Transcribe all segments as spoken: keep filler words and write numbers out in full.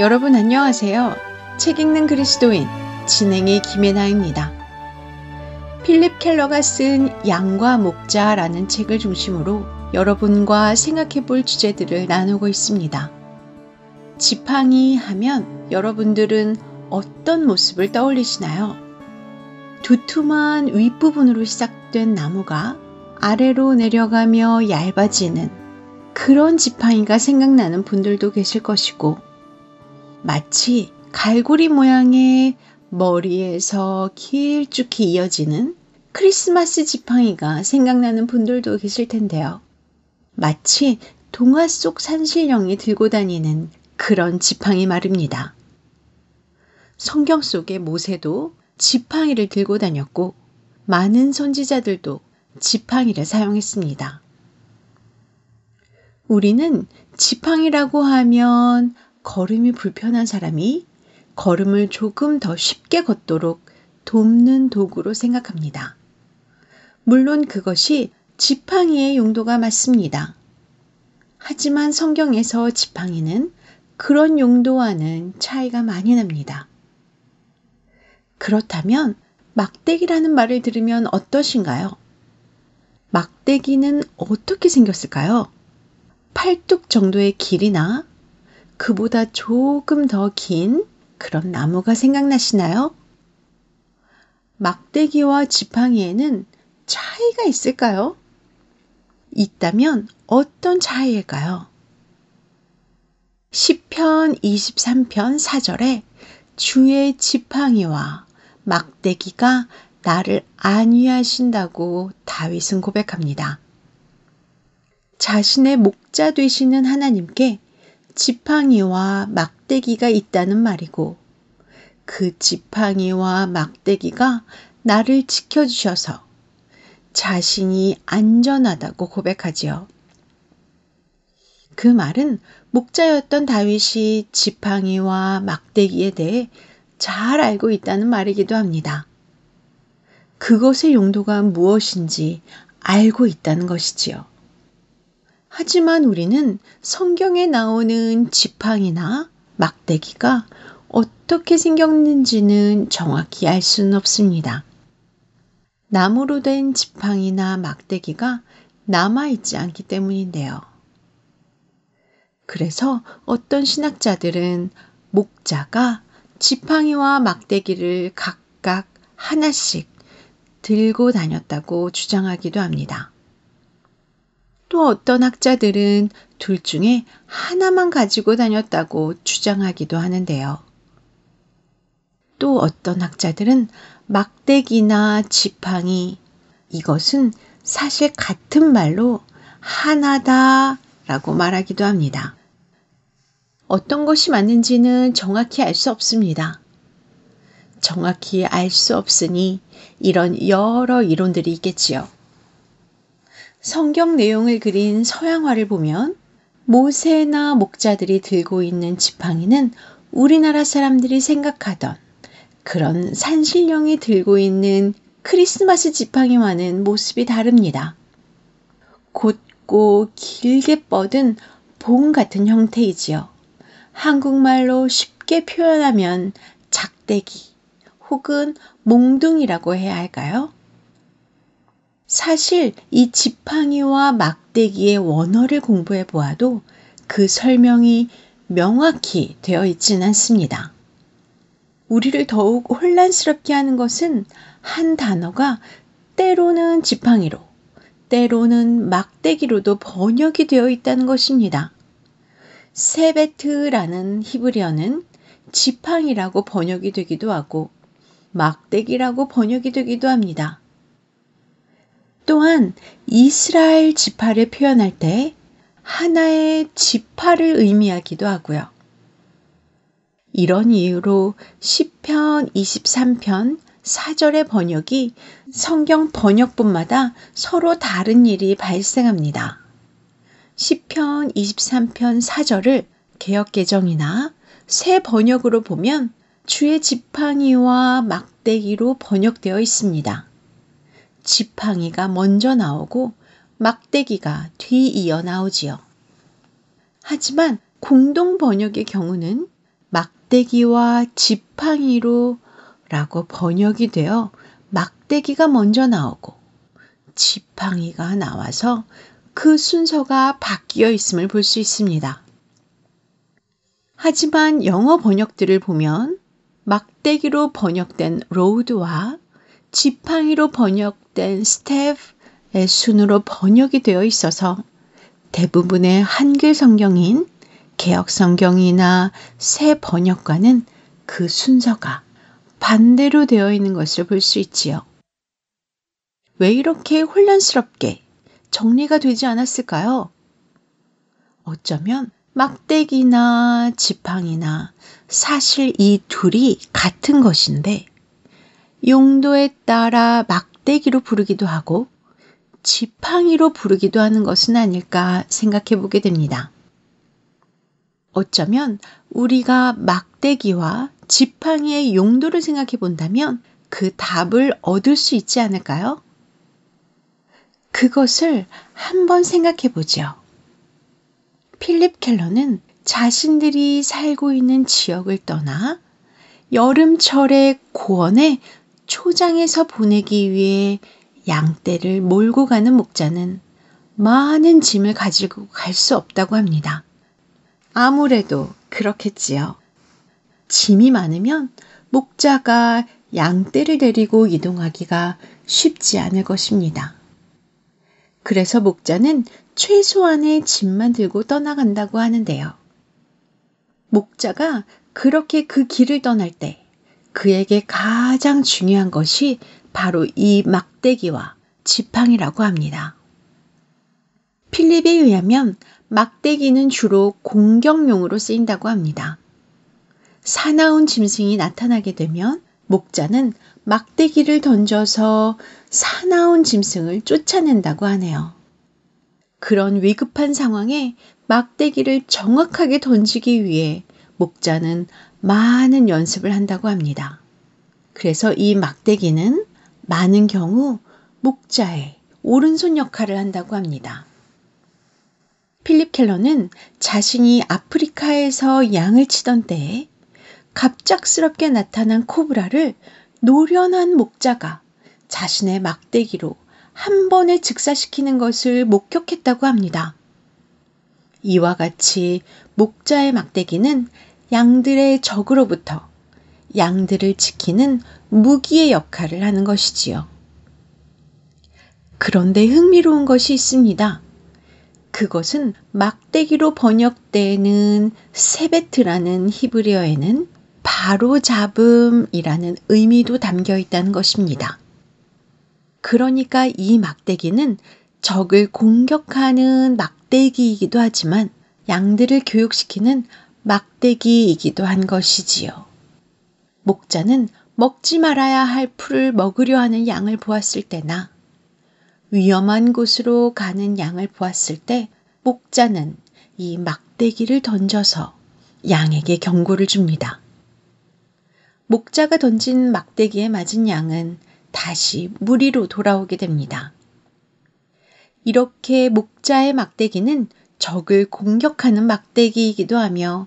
여러분 안녕하세요. 책 읽는 그리스도인 진행의 김혜나입니다. 필립 켈러가 쓴 양과 목자라는 책을 중심으로 여러분과 생각해 볼 주제들을 나누고 있습니다. 지팡이 하면 여러분들은 어떤 모습을 떠올리시나요? 두툼한 윗부분으로 시작된 나무가 아래로 내려가며 얇아지는 그런 지팡이가 생각나는 분들도 계실 것이고, 마치 갈고리 모양의 머리에서 길쭉히 이어지는 크리스마스 지팡이가 생각나는 분들도 계실 텐데요. 마치 동화 속 산신령이 들고 다니는 그런 지팡이 말입니다. 성경 속의 모세도 지팡이를 들고 다녔고, 많은 선지자들도 지팡이를 사용했습니다. 우리는 지팡이라고 하면 걸음이 불편한 사람이 걸음을 조금 더 쉽게 걷도록 돕는 도구로 생각합니다. 물론 그것이 지팡이의 용도가 맞습니다. 하지만 성경에서 지팡이는 그런 용도와는 차이가 많이 납니다. 그렇다면 막대기라는 말을 들으면 어떠신가요? 막대기는 어떻게 생겼을까요? 팔뚝 정도의 길이나 그보다 조금 더 긴 그런 나무가 생각나시나요? 막대기와 지팡이에는 차이가 있을까요? 있다면 어떤 차이일까요? 시편 이십삼 편 사 절에 주의 지팡이와 막대기가 나를 안위하신다고 다윗은 고백합니다. 자신의 목자 되시는 하나님께 지팡이와 막대기가 있다는 말이고, 그 지팡이와 막대기가 나를 지켜주셔서 자신이 안전하다고 고백하지요. 그 말은 목자였던 다윗이 지팡이와 막대기에 대해 잘 알고 있다는 말이기도 합니다. 그것의 용도가 무엇인지 알고 있다는 것이지요. 하지만 우리는 성경에 나오는 지팡이나 막대기가 어떻게 생겼는지는 정확히 알 수는 없습니다. 나무로 된 지팡이나 막대기가 남아있지 않기 때문인데요. 그래서 어떤 신학자들은 목자가 지팡이와 막대기를 각각 하나씩 들고 다녔다고 주장하기도 합니다. 또 어떤 학자들은 둘 중에 하나만 가지고 다녔다고 주장하기도 하는데요. 또 어떤 학자들은 막대기나 지팡이, 이것은 사실 같은 말로 하나다 라고 말하기도 합니다. 어떤 것이 맞는지는 정확히 알 수 없습니다. 정확히 알 수 없으니 이런 여러 이론들이 있겠지요. 성경 내용을 그린 서양화를 보면 모세나 목자들이 들고 있는 지팡이는 우리나라 사람들이 생각하던 그런 산신령이 들고 있는 크리스마스 지팡이와는 모습이 다릅니다. 곧고 길게 뻗은 봉 같은 형태이지요. 한국말로 쉽게 표현하면 작대기 혹은 몽둥이라고 해야 할까요? 사실 이 지팡이와 막대기의 원어를 공부해 보아도 그 설명이 명확히 되어 있지는 않습니다. 우리를 더욱 혼란스럽게 하는 것은 한 단어가 때로는 지팡이로, 때로는 막대기로도 번역이 되어 있다는 것입니다. 세베트라는 히브리어는 지팡이라고 번역이 되기도 하고 막대기라고 번역이 되기도 합니다. 또한 이스라엘 지파를 표현할 때 하나의 지파를 의미하기도 하고요. 이런 이유로 시편, 이십삼 편, 사 절의 번역이 성경 번역본마다 서로 다른 일이 발생합니다. 시편, 이십삼 편, 사 절을 개역개정이나 새 번역으로 보면 주의 지팡이와 막대기로 번역되어 있습니다. 지팡이가 먼저 나오고 막대기가 뒤이어 나오지요. 하지만 공동 번역의 경우는 막대기와 지팡이로 라고 번역이 되어 막대기가 먼저 나오고 지팡이가 나와서 그 순서가 바뀌어 있음을 볼 수 있습니다. 하지만 영어 번역들을 보면 막대기로 번역된 로드와 지팡이로 번역된 스텝의 순으로 번역이 되어 있어서 대부분의 한글 성경인 개역 성경이나 새 번역과는 그 순서가 반대로 되어 있는 것을 볼 수 있지요. 왜 이렇게 혼란스럽게 정리가 되지 않았을까요? 어쩌면 막대기나 지팡이나 사실 이 둘이 같은 것인데 용도에 따라 막대기로 부르기도 하고 지팡이로 부르기도 하는 것은 아닐까 생각해 보게 됩니다. 어쩌면 우리가 막대기와 지팡이의 용도를 생각해 본다면 그 답을 얻을 수 있지 않을까요? 그것을 한번 생각해 보죠. 필립 켈러는 자신들이 살고 있는 지역을 떠나 여름철의 고원에 초장에서 보내기 위해 양떼를 몰고 가는 목자는 많은 짐을 가지고 갈 수 없다고 합니다. 아무래도 그렇겠지요. 짐이 많으면 목자가 양떼를 데리고 이동하기가 쉽지 않을 것입니다. 그래서 목자는 최소한의 짐만 들고 떠나간다고 하는데요. 목자가 그렇게 그 길을 떠날 때 그에게 가장 중요한 것이 바로 이 막대기와 지팡이라고 합니다. 필립에 의하면 막대기는 주로 공격용으로 쓰인다고 합니다. 사나운 짐승이 나타나게 되면 목자는 막대기를 던져서 사나운 짐승을 쫓아낸다고 하네요. 그런 위급한 상황에 막대기를 정확하게 던지기 위해 목자는 많은 연습을 한다고 합니다. 그래서 이 막대기는 많은 경우 목자의 오른손 역할을 한다고 합니다. 필립 켈러는 자신이 아프리카에서 양을 치던 때에 갑작스럽게 나타난 코브라를 노련한 목자가 자신의 막대기로 한 번에 즉사시키는 것을 목격했다고 합니다. 이와 같이 목자의 막대기는 양들의 적으로부터 양들을 지키는 무기의 역할을 하는 것이지요. 그런데 흥미로운 것이 있습니다. 그것은 막대기로 번역되는 세베트라는 히브리어에는 바로잡음이라는 의미도 담겨 있다는 것입니다. 그러니까 이 막대기는 적을 공격하는 막대기이기도 하지만 양들을 교육시키는 막대기이기도 한 것이지요. 목자는 먹지 말아야 할 풀을 먹으려 하는 양을 보았을 때나 위험한 곳으로 가는 양을 보았을 때 목자는 이 막대기를 던져서 양에게 경고를 줍니다. 목자가 던진 막대기에 맞은 양은 다시 무리로 돌아오게 됩니다. 이렇게 목자의 막대기는 적을 공격하는 막대기이기도 하며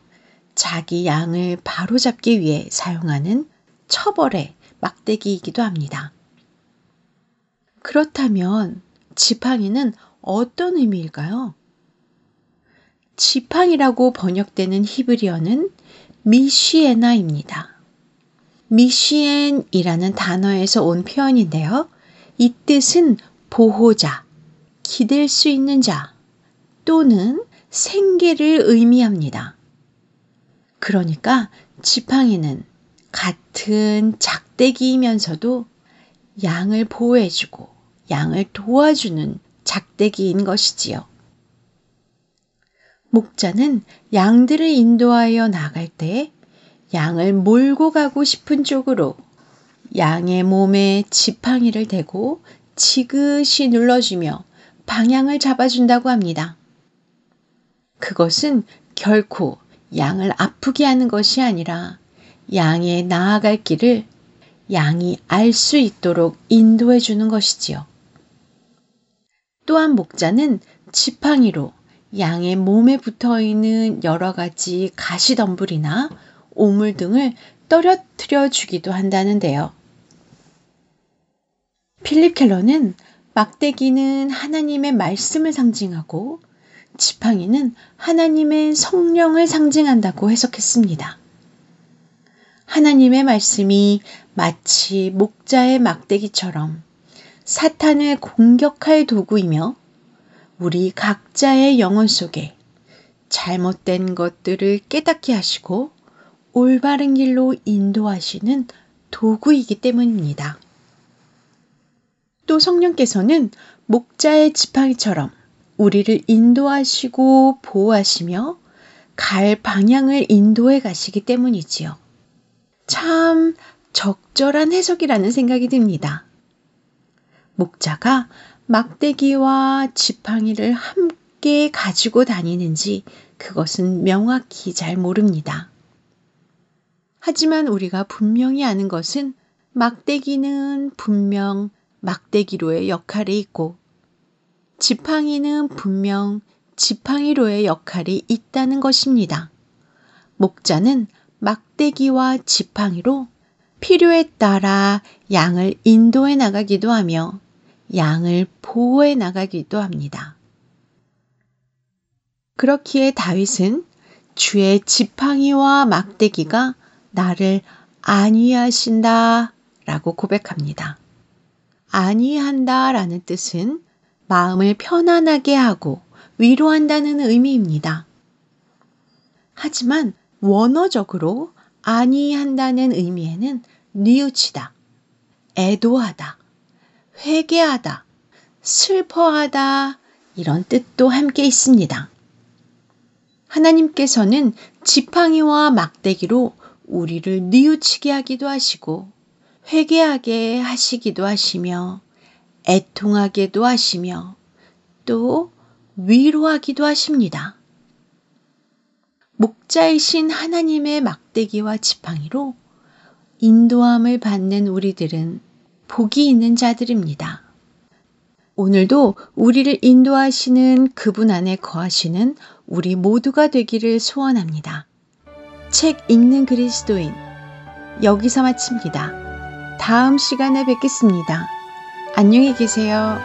자기 양을 바로잡기 위해 사용하는 처벌의 막대기이기도 합니다. 그렇다면 지팡이는 어떤 의미일까요? 지팡이라고 번역되는 히브리어는 미시에나입니다. 미시엔이라는 단어에서 온 표현인데요. 이 뜻은 보호자, 기댈 수 있는 자 또는 생계를 의미합니다. 그러니까 지팡이는 같은 작대기이면서도 양을 보호해주고 양을 도와주는 작대기인 것이지요. 목자는 양들을 인도하여 나갈 때 양을 몰고 가고 싶은 쪽으로 양의 몸에 지팡이를 대고 지그시 눌러주며 방향을 잡아준다고 합니다. 그것은 결코 양을 아프게 하는 것이 아니라 양의 나아갈 길을 양이 알 수 있도록 인도해 주는 것이지요. 또한 목자는 지팡이로 양의 몸에 붙어있는 여러 가지 가시덤불이나 오물 등을 떨어뜨려 주기도 한다는데요. 필립 켈러는 막대기는 하나님의 말씀을 상징하고 지팡이는 하나님의 성령을 상징한다고 해석했습니다. 하나님의 말씀이 마치 목자의 막대기처럼 사탄을 공격할 도구이며 우리 각자의 영혼 속에 잘못된 것들을 깨닫게 하시고 올바른 길로 인도하시는 도구이기 때문입니다. 또 성령께서는 목자의 지팡이처럼 우리를 인도하시고 보호하시며 갈 방향을 인도해 가시기 때문이지요. 참 적절한 해석이라는 생각이 듭니다. 목자가 막대기와 지팡이를 함께 가지고 다니는지 그것은 명확히 잘 모릅니다. 하지만 우리가 분명히 아는 것은 막대기는 분명 막대기로의 역할이 있고 지팡이는 분명 지팡이로의 역할이 있다는 것입니다. 목자는 막대기와 지팡이로 필요에 따라 양을 인도해 나가기도 하며 양을 보호해 나가기도 합니다. 그렇기에 다윗은 주의 지팡이와 막대기가 나를 안위하신다 라고 고백합니다. 안위한다 라는 뜻은 마음을 편안하게 하고 위로한다는 의미입니다. 하지만 원어적으로 안위한다는 의미에는 뉘우치다, 애도하다, 회개하다, 슬퍼하다 이런 뜻도 함께 있습니다. 하나님께서는 지팡이와 막대기로 우리를 뉘우치게 하기도 하시고 회개하게 하시기도 하시며 애통하게도 하시며 또 위로하기도 하십니다. 목자이신 하나님의 막대기와 지팡이로 인도함을 받는 우리들은 복이 있는 자들입니다. 오늘도 우리를 인도하시는 그분 안에 거하시는 우리 모두가 되기를 소원합니다. 책 읽는 그리스도인 여기서 마칩니다. 다음 시간에 뵙겠습니다. 안녕히 계세요.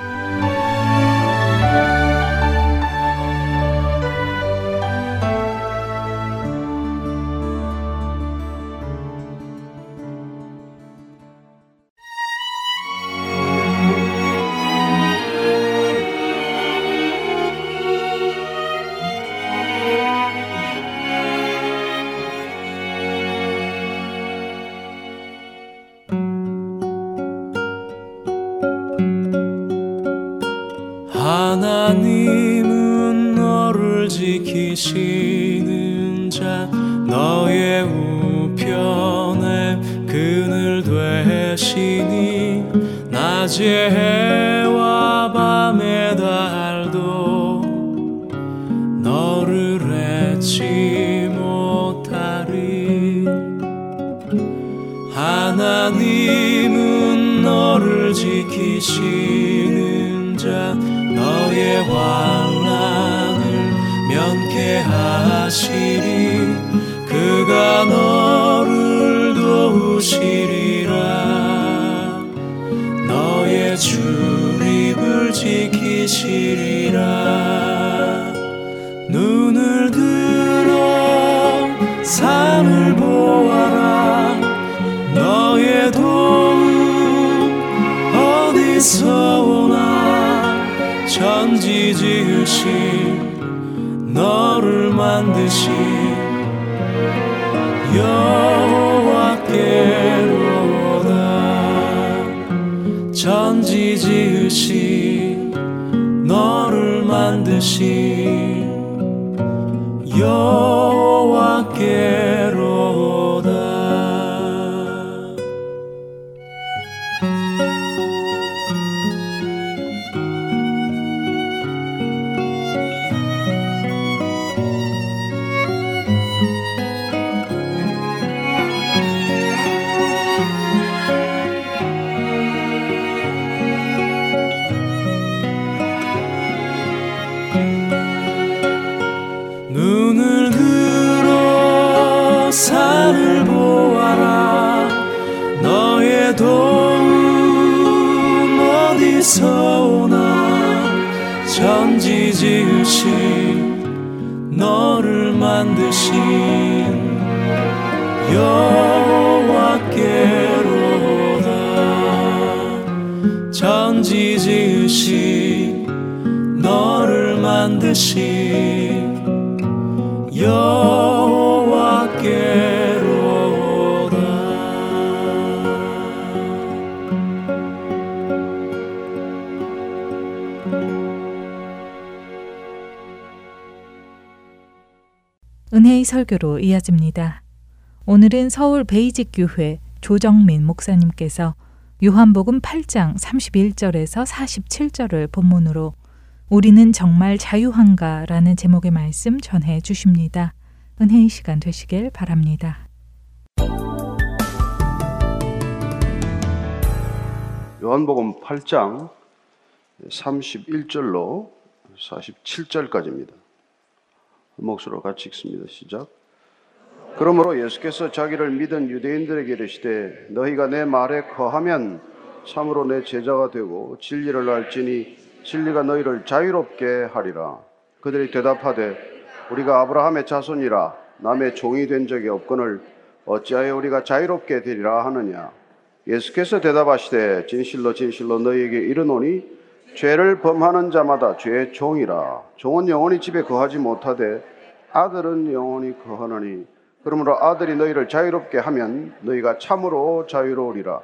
지키시는 자 너의 우편에 그늘 되시니 낮의 해와 밤의 달도 너를 잊지 못하리. 하나님은 너를 지키시는 자 너의 환난 하시리. 그가 너를 도우시리라. 너의 출입을 지키시리라. 눈을 들어 산을 보아라. 너의 도움 어디서 오나. 천지 지으신 너를 만드신 여호와께로다. 천지 지으신 너를 만드신 은혜의 설교로 이어집니다. 오늘은 서울 베이직교회 조정민 목사님께서 요한복음 팔 장 삼십일 절에서 사십칠 절을 본문으로 우리는 정말 자유한가? 라는 제목의 말씀 전해 주십니다. 은혜의 시간 되시길 바랍니다. 요한복음 팔 장 삼십일 절로 사십칠 절까지입니다. 목소리로 같이 읽습니다. 시작. 그러므로 예수께서 자기를 믿은 유대인들에게 이르시되 너희가 내 말에 거하면 참으로 내 제자가 되고 진리를 알지니 진리가 너희를 자유롭게 하리라. 그들이 대답하되 우리가 아브라함의 자손이라 남의 종이 된 적이 없거늘 어찌하여 우리가 자유롭게 되리라 하느냐. 예수께서 대답하시되 진실로 진실로 너희에게 이르노니 죄를 범하는 자마다 죄의 종이라. 종은 영원히 집에 거하지 못하되 아들은 영원히 거하느니 그러므로 아들이 너희를 자유롭게 하면 너희가 참으로 자유로우리라.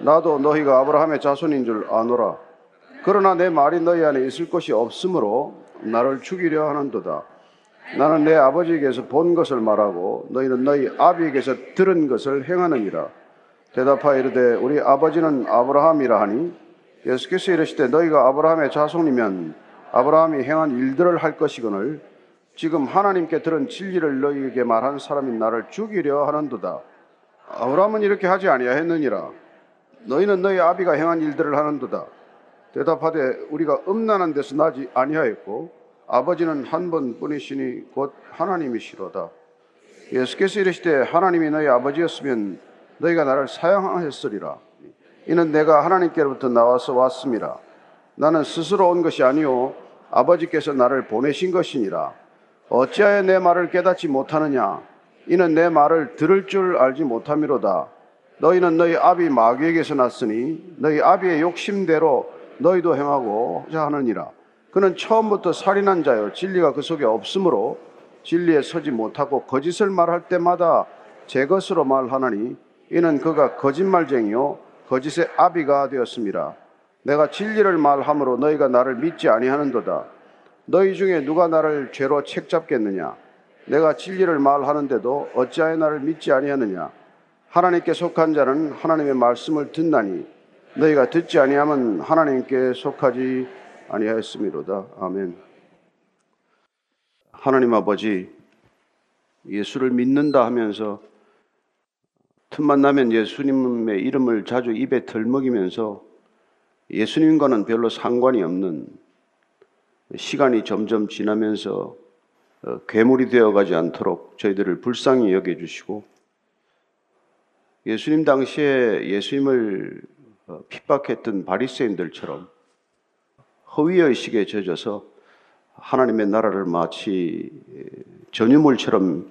나도 너희가 아브라함의 자손인 줄 아노라. 그러나 내 말이 너희 안에 있을 것이 없으므로 나를 죽이려 하는도다. 나는 내 아버지에게서 본 것을 말하고 너희는 너희 아비에게서 들은 것을 행하느니라. 대답하여 이르되 우리 아버지는 아브라함이라 하니 예수께서 이르시되 너희가 아브라함의 자손이면 아브라함이 행한 일들을 할 것이거늘 지금 하나님께 들은 진리를 너희에게 말한 사람이 나를 죽이려 하는도다. 아브라함은 이렇게 하지 아니하였느니라. 너희는 너희 아비가 행한 일들을 하는도다. 대답하되 우리가 음란한 데서 나지 아니하였고 아버지는 한 분뿐이시니 곧 하나님이시로다. 예수께서 이르시되 하나님이 너희 아버지였으면 너희가 나를 사양하였으리라. 이는 내가 하나님께로부터 나와서 왔습니다. 나는 스스로 온 것이 아니오 아버지께서 나를 보내신 것이니라. 어찌하여 내 말을 깨닫지 못하느냐. 이는 내 말을 들을 줄 알지 못함이로다. 너희는 너희 아비 마귀에게서 났으니 너희 아비의 욕심대로 너희도 행하고자 하느니라. 그는 처음부터 살인한 자요 진리가 그 속에 없으므로 진리에 서지 못하고 거짓을 말할 때마다 제 것으로 말하나니 이는 그가 거짓말쟁이요 거짓의 아비가 되었습니다. 내가 진리를 말함으로 너희가 나를 믿지 아니하는도다. 너희 중에 누가 나를 죄로 책잡겠느냐. 내가 진리를 말하는데도 어찌하여 나를 믿지 아니하느냐. 하나님께 속한 자는 하나님의 말씀을 듣나니 너희가 듣지 아니하면 하나님께 속하지 아니하였음이로다. 아멘. 하나님 아버지, 예수를 믿는다 하면서 틈만 나면 예수님의 이름을 자주 입에 들먹이면서 예수님과는 별로 상관이 없는, 시간이 점점 지나면서 괴물이 되어가지 않도록 저희들을 불쌍히 여겨주시고, 예수님 당시에 예수님을 핍박했던 바리새인들처럼 허위의식에 젖어서 하나님의 나라를 마치 전유물처럼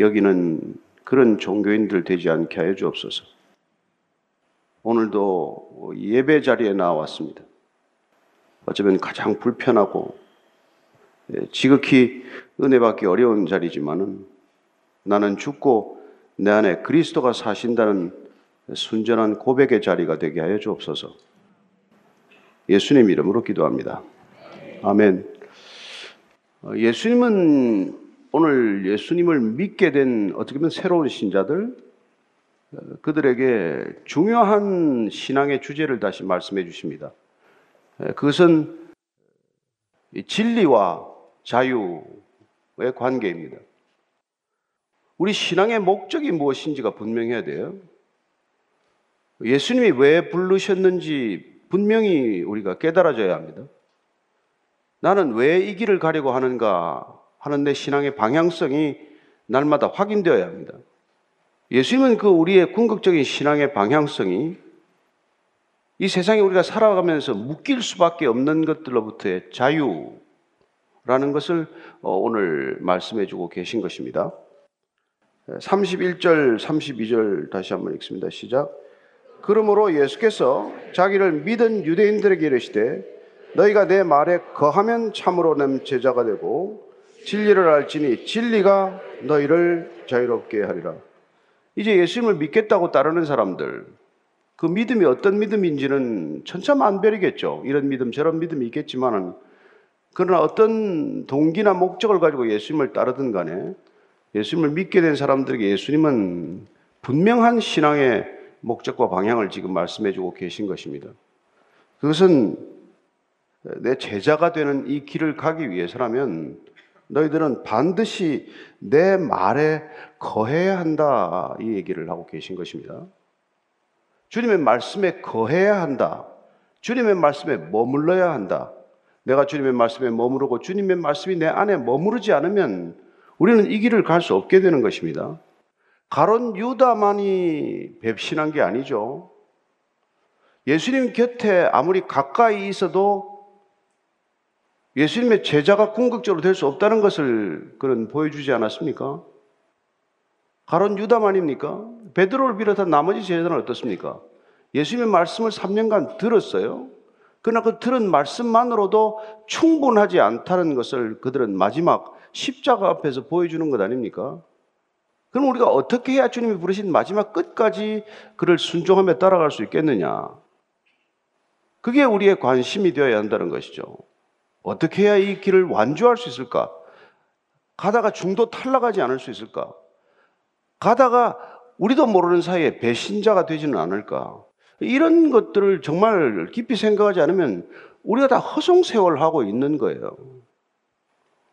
여기는 그런 종교인들 되지 않게 하여 주옵소서. 오늘도 예배 자리에 나왔습니다. 어쩌면 가장 불편하고 지극히 은혜받기 어려운 자리지만은 나는 죽고 내 안에 그리스도가 사신다는 순전한 고백의 자리가 되게 하여 주옵소서. 예수님 이름으로 기도합니다. 아멘. 예수님은 오늘 예수님을 믿게 된 어떻게 보면 새로운 신자들, 그들에게 중요한 신앙의 주제를 다시 말씀해 주십니다. 그것은 진리와 자유의 관계입니다. 우리 신앙의 목적이 무엇인지가 분명해야 돼요. 예수님이 왜 부르셨는지 분명히 우리가 깨달아져야 합니다. 나는 왜 이 길을 가려고 하는가 하는 내 신앙의 방향성이 날마다 확인되어야 합니다. 예수님은 그 우리의 궁극적인 신앙의 방향성이 이 세상에 우리가 살아가면서 묶일 수밖에 없는 것들로부터의 자유라는 것을 오늘 말씀해 주고 계신 것입니다. 삼십일 절, 삼십이 절 다시 한번 읽습니다. 시작. 그러므로 예수께서 자기를 믿은 유대인들에게 이르시되 너희가 내 말에 거하면 참으로 내 제자가 되고 진리를 알지니 진리가 너희를 자유롭게 하리라. 이제 예수님을 믿겠다고 따르는 사람들, 그 믿음이 어떤 믿음인지는 천차만별이겠죠. 이런 믿음 저런 믿음이 있겠지만은, 그러나 어떤 동기나 목적을 가지고 예수님을 따르든 간에 예수님을 믿게 된 사람들에게 예수님은 분명한 신앙의 목적과 방향을 지금 말씀해 주고 계신 것입니다. 그것은 내 제자가 되는 이 길을 가기 위해서라면 너희들은 반드시 내 말에 거해야 한다, 이 얘기를 하고 계신 것입니다. 주님의 말씀에 거해야 한다. 주님의 말씀에 머물러야 한다. 내가 주님의 말씀에 머무르고 주님의 말씀이 내 안에 머무르지 않으면 우리는 이 길을 갈 수 없게 되는 것입니다. 가론 유다만이 배신한 게 아니죠. 예수님 곁에 아무리 가까이 있어도 예수님의 제자가 궁극적으로 될 수 없다는 것을 그는 보여주지 않았습니까? 가론 유다만입니까? 베드로를 비롯한 나머지 제자는 어떻습니까? 예수님의 말씀을 삼 년간 들었어요. 그러나 그 들은 말씀만으로도 충분하지 않다는 것을 그들은 마지막 십자가 앞에서 보여주는 것 아닙니까? 그럼 우리가 어떻게 해야 주님이 부르신 마지막 끝까지 그를 순종하며 따라갈 수 있겠느냐? 그게 우리의 관심이 되어야 한다는 것이죠. 어떻게 해야 이 길을 완주할 수 있을까? 가다가 중도 탈락하지 않을 수 있을까? 가다가 우리도 모르는 사이에 배신자가 되지는 않을까? 이런 것들을 정말 깊이 생각하지 않으면 우리가 다 허송세월하고 있는 거예요.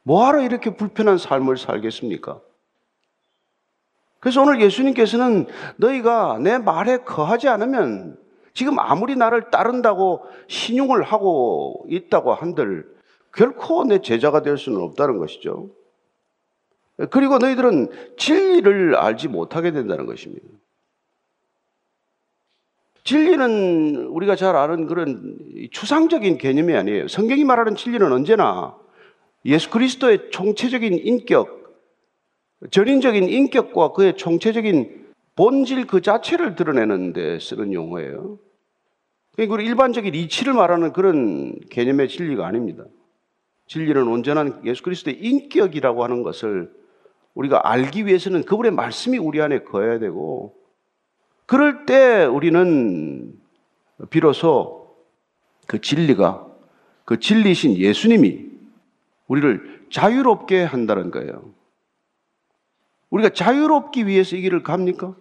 뭐하러 이렇게 불편한 삶을 살겠습니까? 그래서 오늘 예수님께서는 너희가 내 말에 거하지 않으면, 지금 아무리 나를 따른다고 신용을 하고 있다고 한들 결코 내 제자가 될 수는 없다는 것이죠. 그리고 너희들은 진리를 알지 못하게 된다는 것입니다. 진리는 우리가 잘 아는 그런 추상적인 개념이 아니에요. 성경이 말하는 진리는 언제나 예수 그리스도의 총체적인 인격, 전인적인 인격과 그의 총체적인 본질 그 자체를 드러내는 데 쓰는 용어예요. 그리고 일반적인 이치를 말하는 그런 개념의 진리가 아닙니다. 진리는 온전한 예수 그리스도의 인격이라고 하는 것을 우리가 알기 위해서는 그분의 말씀이 우리 안에 거해야 되고, 그럴 때 우리는 비로소 그 진리가, 그 진리신 예수님이 우리를 자유롭게 한다는 거예요. 우리가 자유롭기 위해서 이 길을 갑니까?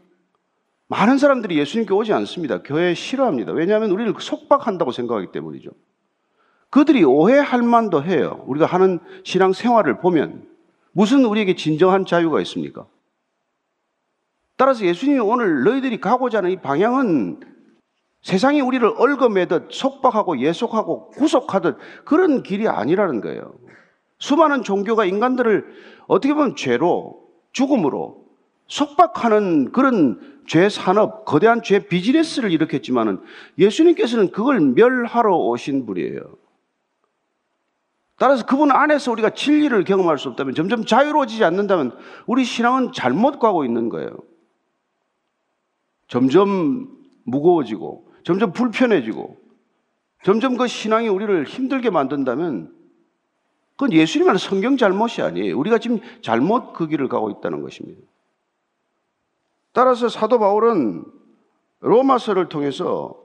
많은 사람들이 예수님께 오지 않습니다. 교회 싫어합니다. 왜냐하면 우리를 속박한다고 생각하기 때문이죠. 그들이 오해할 만도 해요. 우리가 하는 신앙 생활을 보면 무슨 우리에게 진정한 자유가 있습니까? 따라서 예수님이 오늘 너희들이 가고자 하는 이 방향은 세상이 우리를 얽어매듯 속박하고 예속하고 구속하듯 그런 길이 아니라는 거예요. 수많은 종교가 인간들을 어떻게 보면 죄로, 죽음으로 속박하는 그런 죄 산업, 거대한 죄 비즈니스를 일으켰지만은 예수님께서는 그걸 멸하러 오신 분이에요. 따라서 그분 안에서 우리가 진리를 경험할 수 없다면, 점점 자유로워지지 않는다면 우리 신앙은 잘못 가고 있는 거예요. 점점 무거워지고 점점 불편해지고 점점 그 신앙이 우리를 힘들게 만든다면 그건 예수님의 성경 잘못이 아니에요. 우리가 지금 잘못 그 길을 가고 있다는 것입니다. 따라서 사도 바울은 로마서를 통해서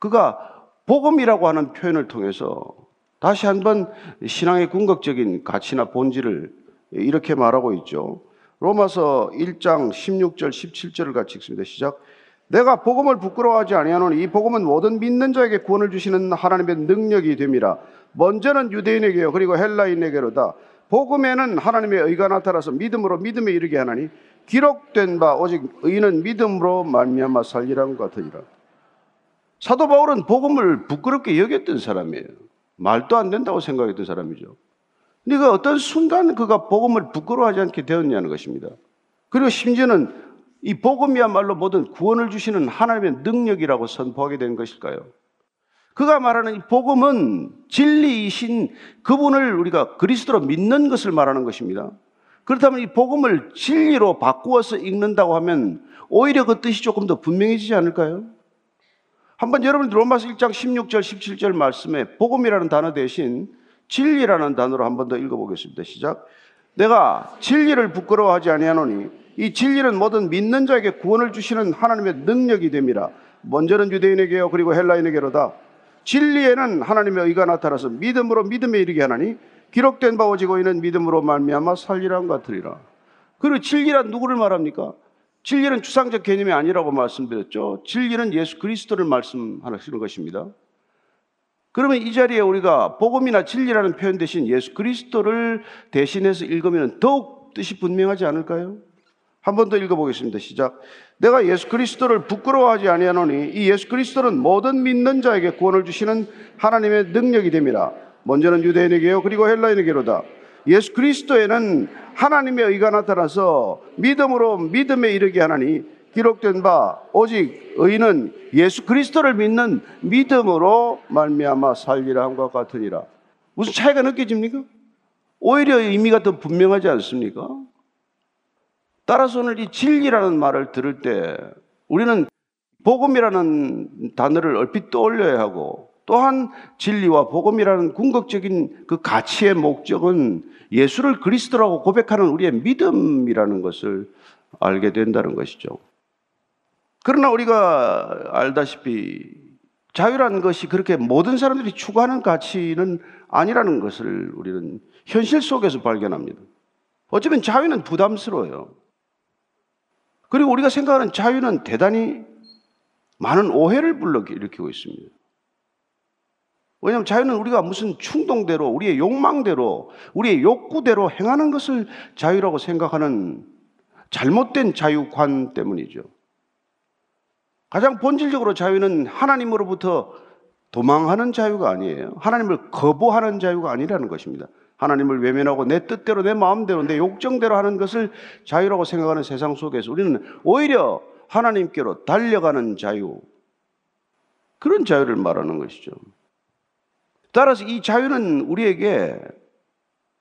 그가 복음이라고 하는 표현을 통해서 다시 한번 신앙의 궁극적인 가치나 본질을 이렇게 말하고 있죠. 로마서 일 장 십육 절 십칠 절을 같이 읽습니다. 시작. 내가 복음을 부끄러워하지 아니하노니 이 복음은 모든 믿는 자에게 구원을 주시는 하나님의 능력이 됨이라. 먼저는 유대인에게요 그리고 헬라인에게로다. 복음에는 하나님의 의가 나타나서 믿음으로 믿음에 이르게 하나니 기록된 바 오직 의인은 믿음으로 말미암아 살리라는 것 같으니라. 사도 바울은 복음을 부끄럽게 여겼던 사람이에요. 말도 안 된다고 생각했던 사람이죠. 그러니까 어떤 순간 그가 복음을 부끄러워하지 않게 되었냐는 것입니다. 그리고 심지어는 이 복음이야말로 모든 구원을 주시는 하나님의 능력이라고 선포하게 된 것일까요? 그가 말하는 이 복음은 진리이신 그분을 우리가 그리스도로 믿는 것을 말하는 것입니다. 그렇다면 이 복음을 진리로 바꾸어서 읽는다고 하면 오히려 그 뜻이 조금 더 분명해지지 않을까요? 한번 여러분 로마서 일 장 십육 절 십칠 절 말씀에 복음이라는 단어 대신 진리라는 단어로 한번 더 읽어보겠습니다. 시작. 내가 진리를 부끄러워하지 아니하노니 이 진리는 모든 믿는 자에게 구원을 주시는 하나님의 능력이 됨이라. 먼저는 유대인에게요 그리고 헬라인에게로다. 진리에는 하나님의 의가 나타나서 믿음으로 믿음에 이르게 하나니 기록된 바 오직 의인은 믿음으로 말미암아 살리라 한 것 같으리라. 그리고 진리란 누구를 말합니까? 진리는 추상적 개념이 아니라고 말씀드렸죠. 진리는 예수 그리스도를 말씀하시는 것입니다. 그러면 이 자리에 우리가 복음이나 진리라는 표현 대신 예수 그리스도를 대신해서 읽으면 더욱 뜻이 분명하지 않을까요? 한 번 더 읽어보겠습니다. 시작. 내가 예수 그리스도를 부끄러워하지 아니하노니 이 예수 그리스도는 모든 믿는 자에게 구원을 주시는 하나님의 능력이 됨이라. 먼저는 유대인에게요 그리고 헬라인에게로다. 예수 그리스도에는 하나님의 의가 나타나서 믿음으로 믿음에 이르게 하나니 기록된 바 오직 의인은 예수 그리스도를 믿는 믿음으로 말미암아 살리라 함과 같으니라. 무슨 차이가 느껴집니까? 오히려 의미가 더 분명하지 않습니까? 따라서 오늘 이 진리라는 말을 들을 때 우리는 복음이라는 단어를 얼핏 떠올려야 하고, 또한 진리와 복음이라는 궁극적인 그 가치의 목적은 예수를 그리스도라고 고백하는 우리의 믿음이라는 것을 알게 된다는 것이죠. 그러나 우리가 알다시피 자유라는 것이 그렇게 모든 사람들이 추구하는 가치는 아니라는 것을 우리는 현실 속에서 발견합니다. 어쩌면 자유는 부담스러워요. 그리고 우리가 생각하는 자유는 대단히 많은 오해를 불러일으키고 있습니다. 왜냐하면 자유는 우리가 무슨 충동대로, 우리의 욕망대로, 우리의 욕구대로 행하는 것을 자유라고 생각하는 잘못된 자유관 때문이죠. 가장 본질적으로 자유는 하나님으로부터 도망하는 자유가 아니에요. 하나님을 거부하는 자유가 아니라는 것입니다. 하나님을 외면하고 내 뜻대로, 내 마음대로, 내 욕정대로 하는 것을 자유라고 생각하는 세상 속에서 우리는 오히려 하나님께로 달려가는 자유, 그런 자유를 말하는 것이죠. 따라서 이 자유는 우리에게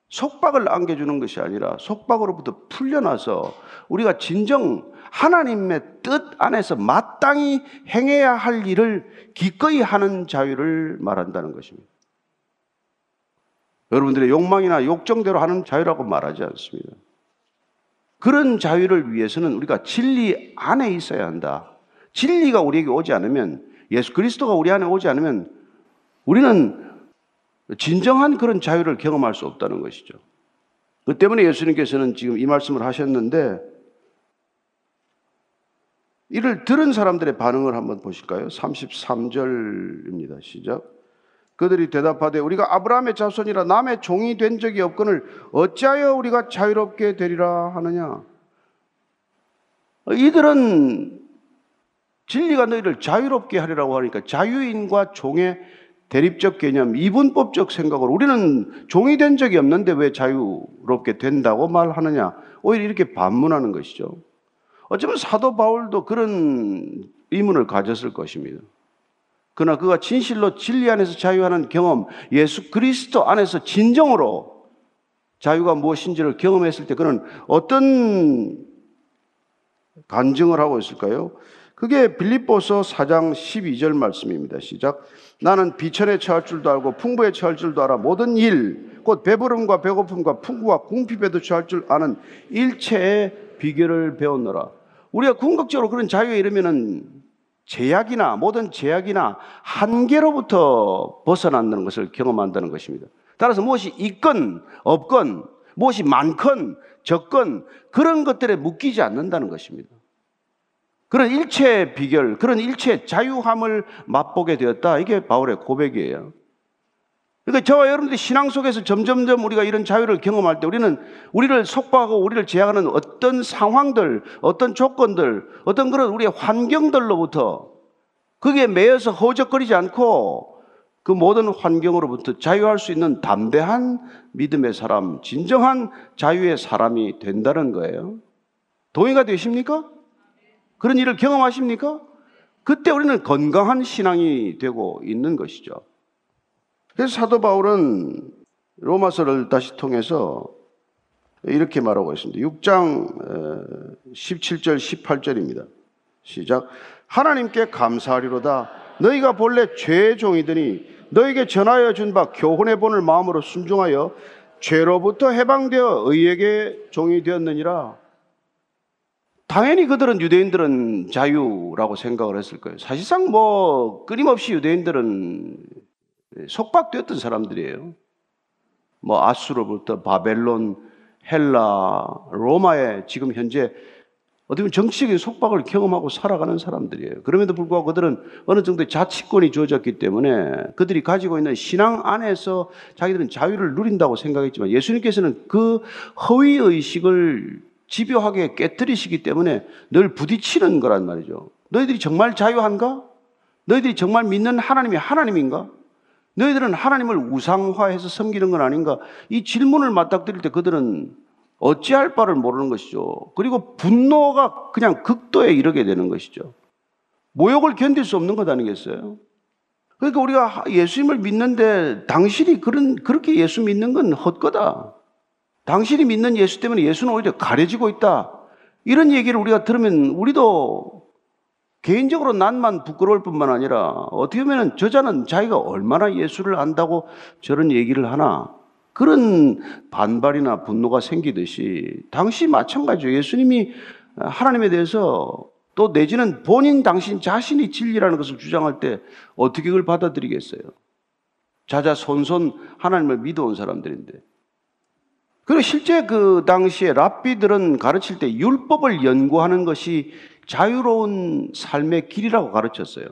속박을 안겨주는 것이 아니라 속박으로부터 풀려나서 우리가 진정 하나님의 뜻 안에서 마땅히 행해야 할 일을 기꺼이 하는 자유를 말한다는 것입니다. 여러분들의 욕망이나 욕정대로 하는 자유라고 말하지 않습니다. 그런 자유를 위해서는 우리가 진리 안에 있어야 한다. 진리가 우리에게 오지 않으면, 예수 그리스도가 우리 안에 오지 않으면 우리는 진정한 그런 자유를 경험할 수 없다는 것이죠. 그 때문에 예수님께서는 지금 이 말씀을 하셨는데, 이를 들은 사람들의 반응을 한번 보실까요? 삼십삼 절입니다. 시작. 그들이 대답하되 우리가 아브라함의 자손이라 남의 종이 된 적이 없거늘 어찌하여 우리가 자유롭게 되리라 하느냐. 이들은 진리가 너희를 자유롭게 하리라고 하니까 자유인과 종의 대립적 개념, 이분법적 생각으로 우리는 종이 된 적이 없는데 왜 자유롭게 된다고 말하느냐, 오히려 이렇게 반문하는 것이죠. 어쩌면 사도 바울도 그런 의문을 가졌을 것입니다. 그러나 그가 진실로 진리 안에서 자유하는 경험, 예수 그리스도 안에서 진정으로 자유가 무엇인지를 경험했을 때 그는 어떤 간증을 하고 있을까요? 그게 빌립보서 사 장 십이 절 말씀입니다. 시작. 나는 비천에 처할 줄도 알고 풍부에 처할 줄도 알아. 모든 일, 곧 배부름과 배고픔과 풍부와 궁핍에도 처할 줄 아는 일체의 비결을 배웠노라. 우리가 궁극적으로 그런 자유에 이르면은 제약이나, 모든 제약이나 한계로부터 벗어난다는 것을 경험한다는 것입니다. 따라서 무엇이 있건 없건 무엇이 많건 적건 그런 것들에 묶이지 않는다는 것입니다. 그런 일체의 비결, 그런 일체의 자유함을 맛보게 되었다. 이게 바울의 고백이에요. 그러니까 저와 여러분들이 신앙 속에서 점점점 우리가 이런 자유를 경험할 때 우리는 우리를 속박하고 우리를 제약하는 어떤 상황들, 어떤 조건들, 어떤 그런 우리의 환경들로부터 거기에 매여서 허우적거리지 않고 그 모든 환경으로부터 자유할 수 있는 담대한 믿음의 사람, 진정한 자유의 사람이 된다는 거예요. 동의가 되십니까? 그런 일을 경험하십니까? 그때 우리는 건강한 신앙이 되고 있는 것이죠. 그래서 사도 바울은 로마서를 다시 통해서 이렇게 말하고 있습니다. 육 장 십칠 절 십팔 절입니다. 시작. 하나님께 감사하리로다. 너희가 본래 죄의 종이더니 너에게 전하여 준 바 교훈의 본을 마음으로 순종하여 죄로부터 해방되어 의에게 종이 되었느니라. 당연히 그들은 유대인들은 자유라고 생각을 했을 거예요. 사실상 뭐 끊임없이 유대인들은 속박되었던 사람들이에요. 뭐 아수로부터 바벨론, 헬라, 로마에 지금 현재 어떻게 보면 정치적인 속박을 경험하고 살아가는 사람들이에요. 그럼에도 불구하고 그들은 어느 정도의 자치권이 주어졌기 때문에 그들이 가지고 있는 신앙 안에서 자기들은 자유를 누린다고 생각했지만 예수님께서는 그 허위의식을 집요하게 깨뜨리시기 때문에 늘 부딪히는 거란 말이죠. 너희들이 정말 자유한가? 너희들이 정말 믿는 하나님이 하나님인가? 너희들은 하나님을 우상화해서 섬기는 건 아닌가? 이 질문을 맞닥뜨릴 때 그들은 어찌할 바를 모르는 것이죠. 그리고 분노가 그냥 극도에 이르게 되는 것이죠. 모욕을 견딜 수 없는 것 아니겠어요? 그러니까 우리가 예수님을 믿는데 당신이 그런, 그렇게 예수 믿는 건 헛거다. 당신이 믿는 예수 때문에 예수는 오히려 가려지고 있다. 이런 얘기를 우리가 들으면 우리도 개인적으로 난만 부끄러울 뿐만 아니라 어떻게 보면 저자는 자기가 얼마나 예수를 안다고 저런 얘기를 하나 그런 반발이나 분노가 생기듯이 당시 마찬가지죠. 예수님이 하나님에 대해서 또 내지는 본인 당신 자신이 진리라는 것을 주장할 때 어떻게 그걸 받아들이겠어요? 자자손손 하나님을 믿어온 사람들인데. 그리고 실제 그 당시에 랍비들은 가르칠 때 율법을 연구하는 것이 자유로운 삶의 길이라고 가르쳤어요.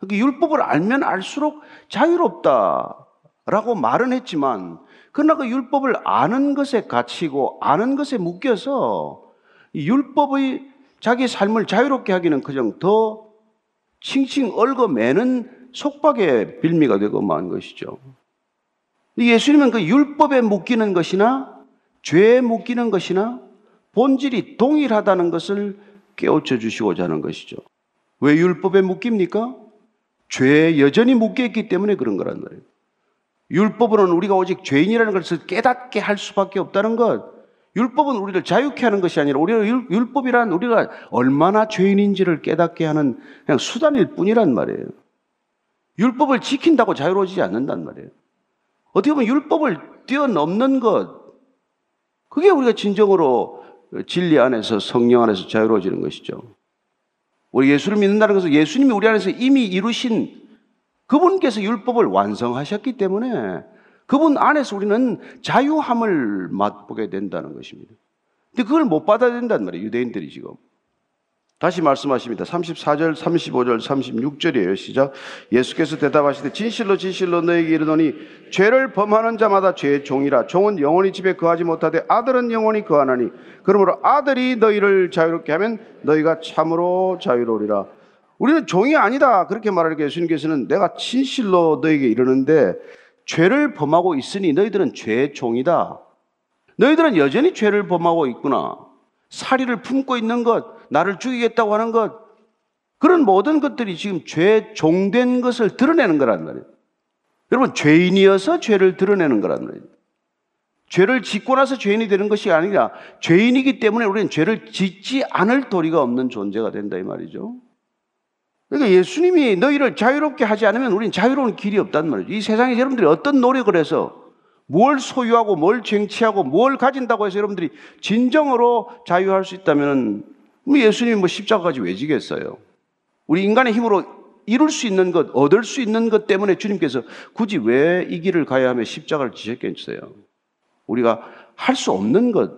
그러니까 율법을 알면 알수록 자유롭다라고 말은 했지만 그러나 그 율법을 아는 것에 갇히고 아는 것에 묶여서 율법의 자기 삶을 자유롭게 하기는 그냥 더 칭칭 얽어매는 속박의 빌미가 되고 만 것이죠. 예수님은 그 율법에 묶이는 것이나 죄에 묶이는 것이나 본질이 동일하다는 것을 깨우쳐 주시고자 하는 것이죠. 왜 율법에 묶입니까? 죄에 여전히 묶여있기 때문에 그런 거란 말이에요. 율법으로는 우리가 오직 죄인이라는 것을 깨닫게 할 수밖에 없다는 것. 율법은 우리를 자유케 하는 것이 아니라 우리가 율법이란 우리가 얼마나 죄인인지를 깨닫게 하는 그냥 수단일 뿐이란 말이에요. 율법을 지킨다고 자유로워지지 않는단 말이에요. 어떻게 보면 율법을 뛰어넘는 것, 그게 우리가 진정으로 진리 안에서 성령 안에서 자유로워지는 것이죠. 우리 예수를 믿는다는 것은 예수님이 우리 안에서 이미 이루신 그분께서 율법을 완성하셨기 때문에 그분 안에서 우리는 자유함을 맛보게 된다는 것입니다. 근데 그걸 못 받아들인단 말이에요. 유대인들이 지금. 다시 말씀하십니다. 삼십사 절, 삼십오 절, 삼십육 절이에요. 시작. 예수께서 대답하시되 진실로 진실로 너희에게 이르노니 죄를 범하는 자마다 죄의 종이라. 종은 영원히 집에 거하지 못하되 아들은 영원히 거하나니 그러므로 아들이 너희를 자유롭게 하면 너희가 참으로 자유로우리라. 우리는 종이 아니다 그렇게 말하니까 예수님께서는 내가 진실로 너희에게 이르는데 죄를 범하고 있으니 너희들은 죄의 종이다. 너희들은 여전히 죄를 범하고 있구나. 살의를 품고 있는 것, 나를 죽이겠다고 하는 것, 그런 모든 것들이 지금 죄 종된 것을 드러내는 거란 말이에요. 여러분, 죄인이어서 죄를 드러내는 거란 말이에요. 죄를 짓고 나서 죄인이 되는 것이 아니라 죄인이기 때문에 우리는 죄를 짓지 않을 도리가 없는 존재가 된다 이 말이죠. 그러니까 예수님이 너희를 자유롭게 하지 않으면 우리는 자유로운 길이 없단 말이죠. 이 세상에 여러분들이 어떤 노력을 해서 뭘 소유하고 뭘 쟁취하고 뭘 가진다고 해서 여러분들이 진정으로 자유할 수 있다면 예수님이 뭐 십자가까지 왜 지겠어요? 우리 인간의 힘으로 이룰 수 있는 것, 얻을 수 있는 것 때문에 주님께서 굳이 왜 이 길을 가야 하며 십자가를 지셨겠어요? 우리가 할 수 없는 것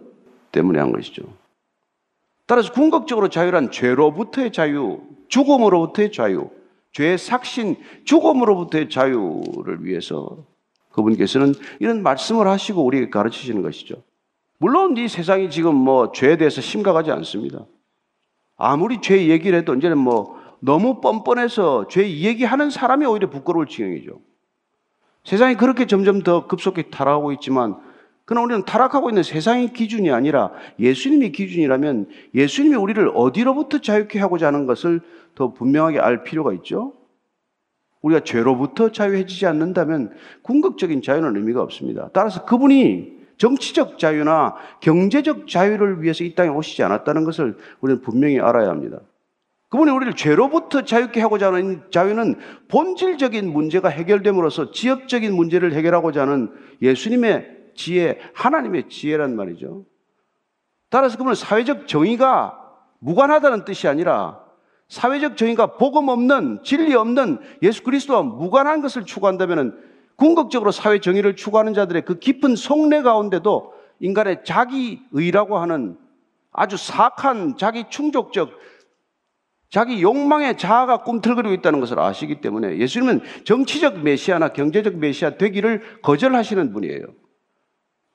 때문에 한 것이죠. 따라서 궁극적으로 자유란 죄로부터의 자유, 죽음으로부터의 자유, 죄의 삭신, 죽음으로부터의 자유를 위해서 그분께서는 이런 말씀을 하시고 우리에게 가르치시는 것이죠. 물론 이 세상이 지금 뭐 죄에 대해서 심각하지 않습니다. 아무리 죄 얘기를 해도 이제는 뭐 너무 뻔뻔해서 죄 얘기하는 사람이 오히려 부끄러울 지경이죠. 세상이 그렇게 점점 더 급속히 타락하고 있지만, 그러나 우리는 타락하고 있는 세상의 기준이 아니라 예수님의 기준이라면 예수님이 우리를 어디로부터 자유케 하고자 하는 것을 더 분명하게 알 필요가 있죠. 우리가 죄로부터 자유해지지 않는다면 궁극적인 자유는 의미가 없습니다. 따라서 그분이 정치적 자유나 경제적 자유를 위해서 이 땅에 오시지 않았다는 것을 우리는 분명히 알아야 합니다. 그분이 우리를 죄로부터 자유케 하고자 하는 자유는 본질적인 문제가 해결됨으로써 지엽적인 문제를 해결하고자 하는 예수님의 지혜, 하나님의 지혜란 말이죠. 따라서 그분은 사회적 정의가 무관하다는 뜻이 아니라 사회적 정의가 복음 없는, 진리 없는 예수 그리스도와 무관한 것을 추구한다면 궁극적으로 사회 정의를 추구하는 자들의 그 깊은 속내 가운데도 인간의 자기의라고 하는 아주 사악한 자기 충족적, 자기 욕망의 자아가 꿈틀거리고 있다는 것을 아시기 때문에 예수님은 정치적 메시아나 경제적 메시아 되기를 거절하시는 분이에요.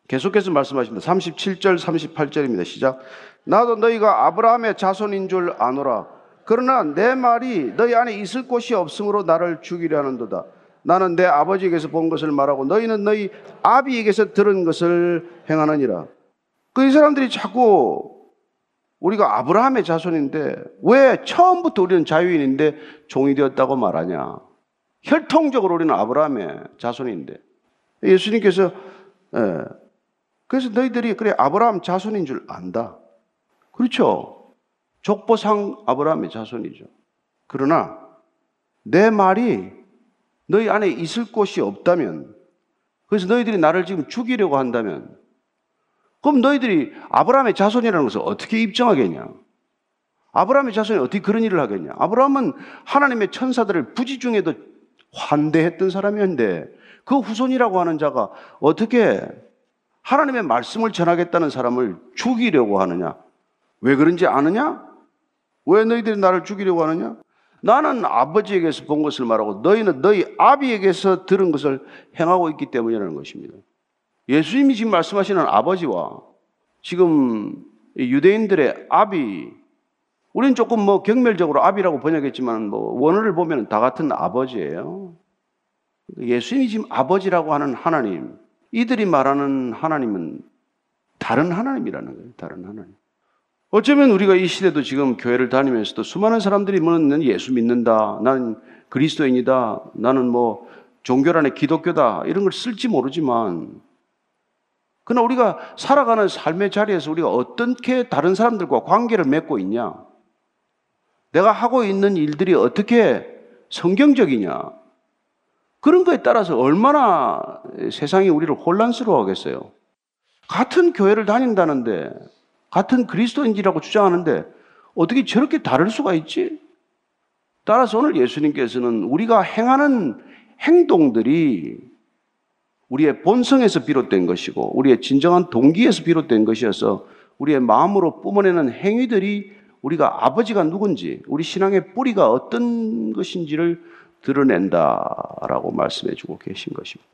계속해서 말씀하십니다. 삼십칠 절 삼십팔 절입니다. 시작. 나도 너희가 아브라함의 자손인 줄 아노라. 그러나 내 말이 너희 안에 있을 곳이 없으므로 나를 죽이려 하는도다. 나는 내 아버지에게서 본 것을 말하고 너희는 너희 아비에게서 들은 것을 행하느니라. 그 이 사람들이 자꾸 우리가 아브라함의 자손인데 왜 처음부터 우리는 자유인인데 종이 되었다고 말하냐. 혈통적으로 우리는 아브라함의 자손인데. 예수님께서 예, 그래서 너희들이 그래 아브라함 자손인 줄 안다. 그렇죠. 족보상 아브라함의 자손이죠. 그러나 내 말이 너희 안에 있을 곳이 없다면, 그래서 너희들이 나를 지금 죽이려고 한다면, 그럼 너희들이 아브라함의 자손이라는 것을 어떻게 입증하겠냐? 아브라함의 자손이 어떻게 그런 일을 하겠냐? 아브라함은 하나님의 천사들을 부지 중에도 환대했던 사람이었는데 그 후손이라고 하는 자가 어떻게 하나님의 말씀을 전하겠다는 사람을 죽이려고 하느냐? 왜 그런지 아느냐? 왜 너희들이 나를 죽이려고 하느냐? 나는 아버지에게서 본 것을 말하고 너희는 너희 아비에게서 들은 것을 행하고 있기 때문이라는 것입니다. 예수님이 지금 말씀하시는 아버지와 지금 유대인들의 아비, 우리는 조금 뭐 경멸적으로 아비라고 번역했지만 뭐 원어를 보면 다 같은 아버지예요. 예수님이 지금 아버지라고 하는 하나님, 이들이 말하는 하나님은 다른 하나님이라는 거예요. 다른 하나님. 어쩌면 우리가 이 시대도 지금 교회를 다니면서도 수많은 사람들이 뭐는 예수 믿는다, 나는 그리스도인이다, 나는 뭐 종교란에 기독교다 이런 걸 쓸지 모르지만, 그러나 우리가 살아가는 삶의 자리에서 우리가 어떻게 다른 사람들과 관계를 맺고 있냐, 내가 하고 있는 일들이 어떻게 성경적이냐, 그런 거에 따라서 얼마나 세상이 우리를 혼란스러워 하겠어요. 같은 교회를 다닌다는데, 같은 그리스도인이라고 주장하는데 어떻게 저렇게 다를 수가 있지? 따라서 오늘 예수님께서는 우리가 행하는 행동들이 우리의 본성에서 비롯된 것이고 우리의 진정한 동기에서 비롯된 것이어서 우리의 마음으로 뿜어내는 행위들이 우리가 아버지가 누군지, 우리 신앙의 뿌리가 어떤 것인지를 드러낸다라고 말씀해주고 계신 것입니다.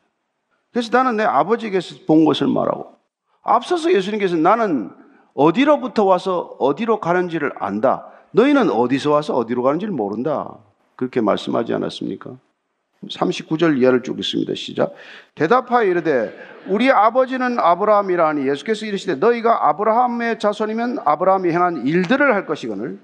그래서 나는 내 아버지에게서 본 것을 말하고, 앞서서 예수님께서는 나는 어디로부터 와서 어디로 가는지를 안다, 너희는 어디서 와서 어디로 가는지를 모른다, 그렇게 말씀하지 않았습니까? 삼십구 절 이하를 쭉 읽습니다. 시작. 대답하여 이르되 우리 아버지는 아브라함이라 하니 예수께서 이르시되 너희가 아브라함의 자손이면 아브라함이 행한 일들을 할 것이거늘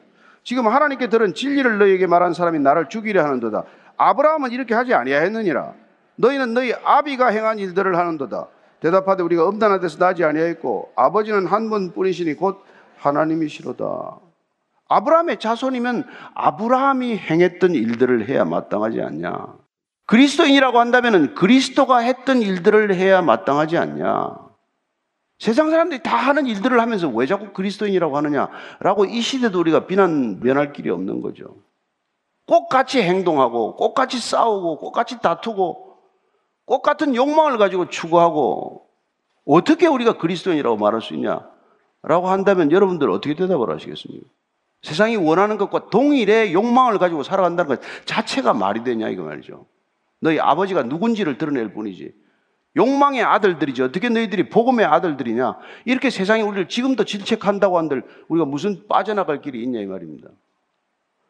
지금 하나님께 들은 진리를 너희에게 말한 사람이 나를 죽이려 하는도다. 아브라함은 이렇게 하지 아니하였느니라. 너희는 너희 아비가 행한 일들을 하는도다. 대답하되 우리가 음란 데서 나지 아니하였고 아버지는 한 분뿐이시니 곧 하나님이시로다. 아브라함의 자손이면 아브라함이 행했던 일들을 해야 마땅하지 않냐. 그리스도인이라고 한다면 그리스도가 했던 일들을 해야 마땅하지 않냐. 세상 사람들이 다 하는 일들을 하면서 왜 자꾸 그리스도인이라고 하느냐라고 이 시대도 우리가 비난, 면할 길이 없는 거죠. 꼭 같이 행동하고, 꼭 같이 싸우고, 꼭 같이 다투고, 꼭 같은 욕망을 가지고 추구하고, 어떻게 우리가 그리스도인이라고 말할 수 있냐라고 한다면 여러분들 어떻게 대답을 하시겠습니까? 세상이 원하는 것과 동일의 욕망을 가지고 살아간다는 것 자체가 말이 되냐 이거 말이죠. 너희 아버지가 누군지를 드러낼 뿐이지 욕망의 아들들이지 어떻게 너희들이 복음의 아들들이냐, 이렇게 세상이 우리를 지금도 질책한다고 한들 우리가 무슨 빠져나갈 길이 있냐 이 말입니다.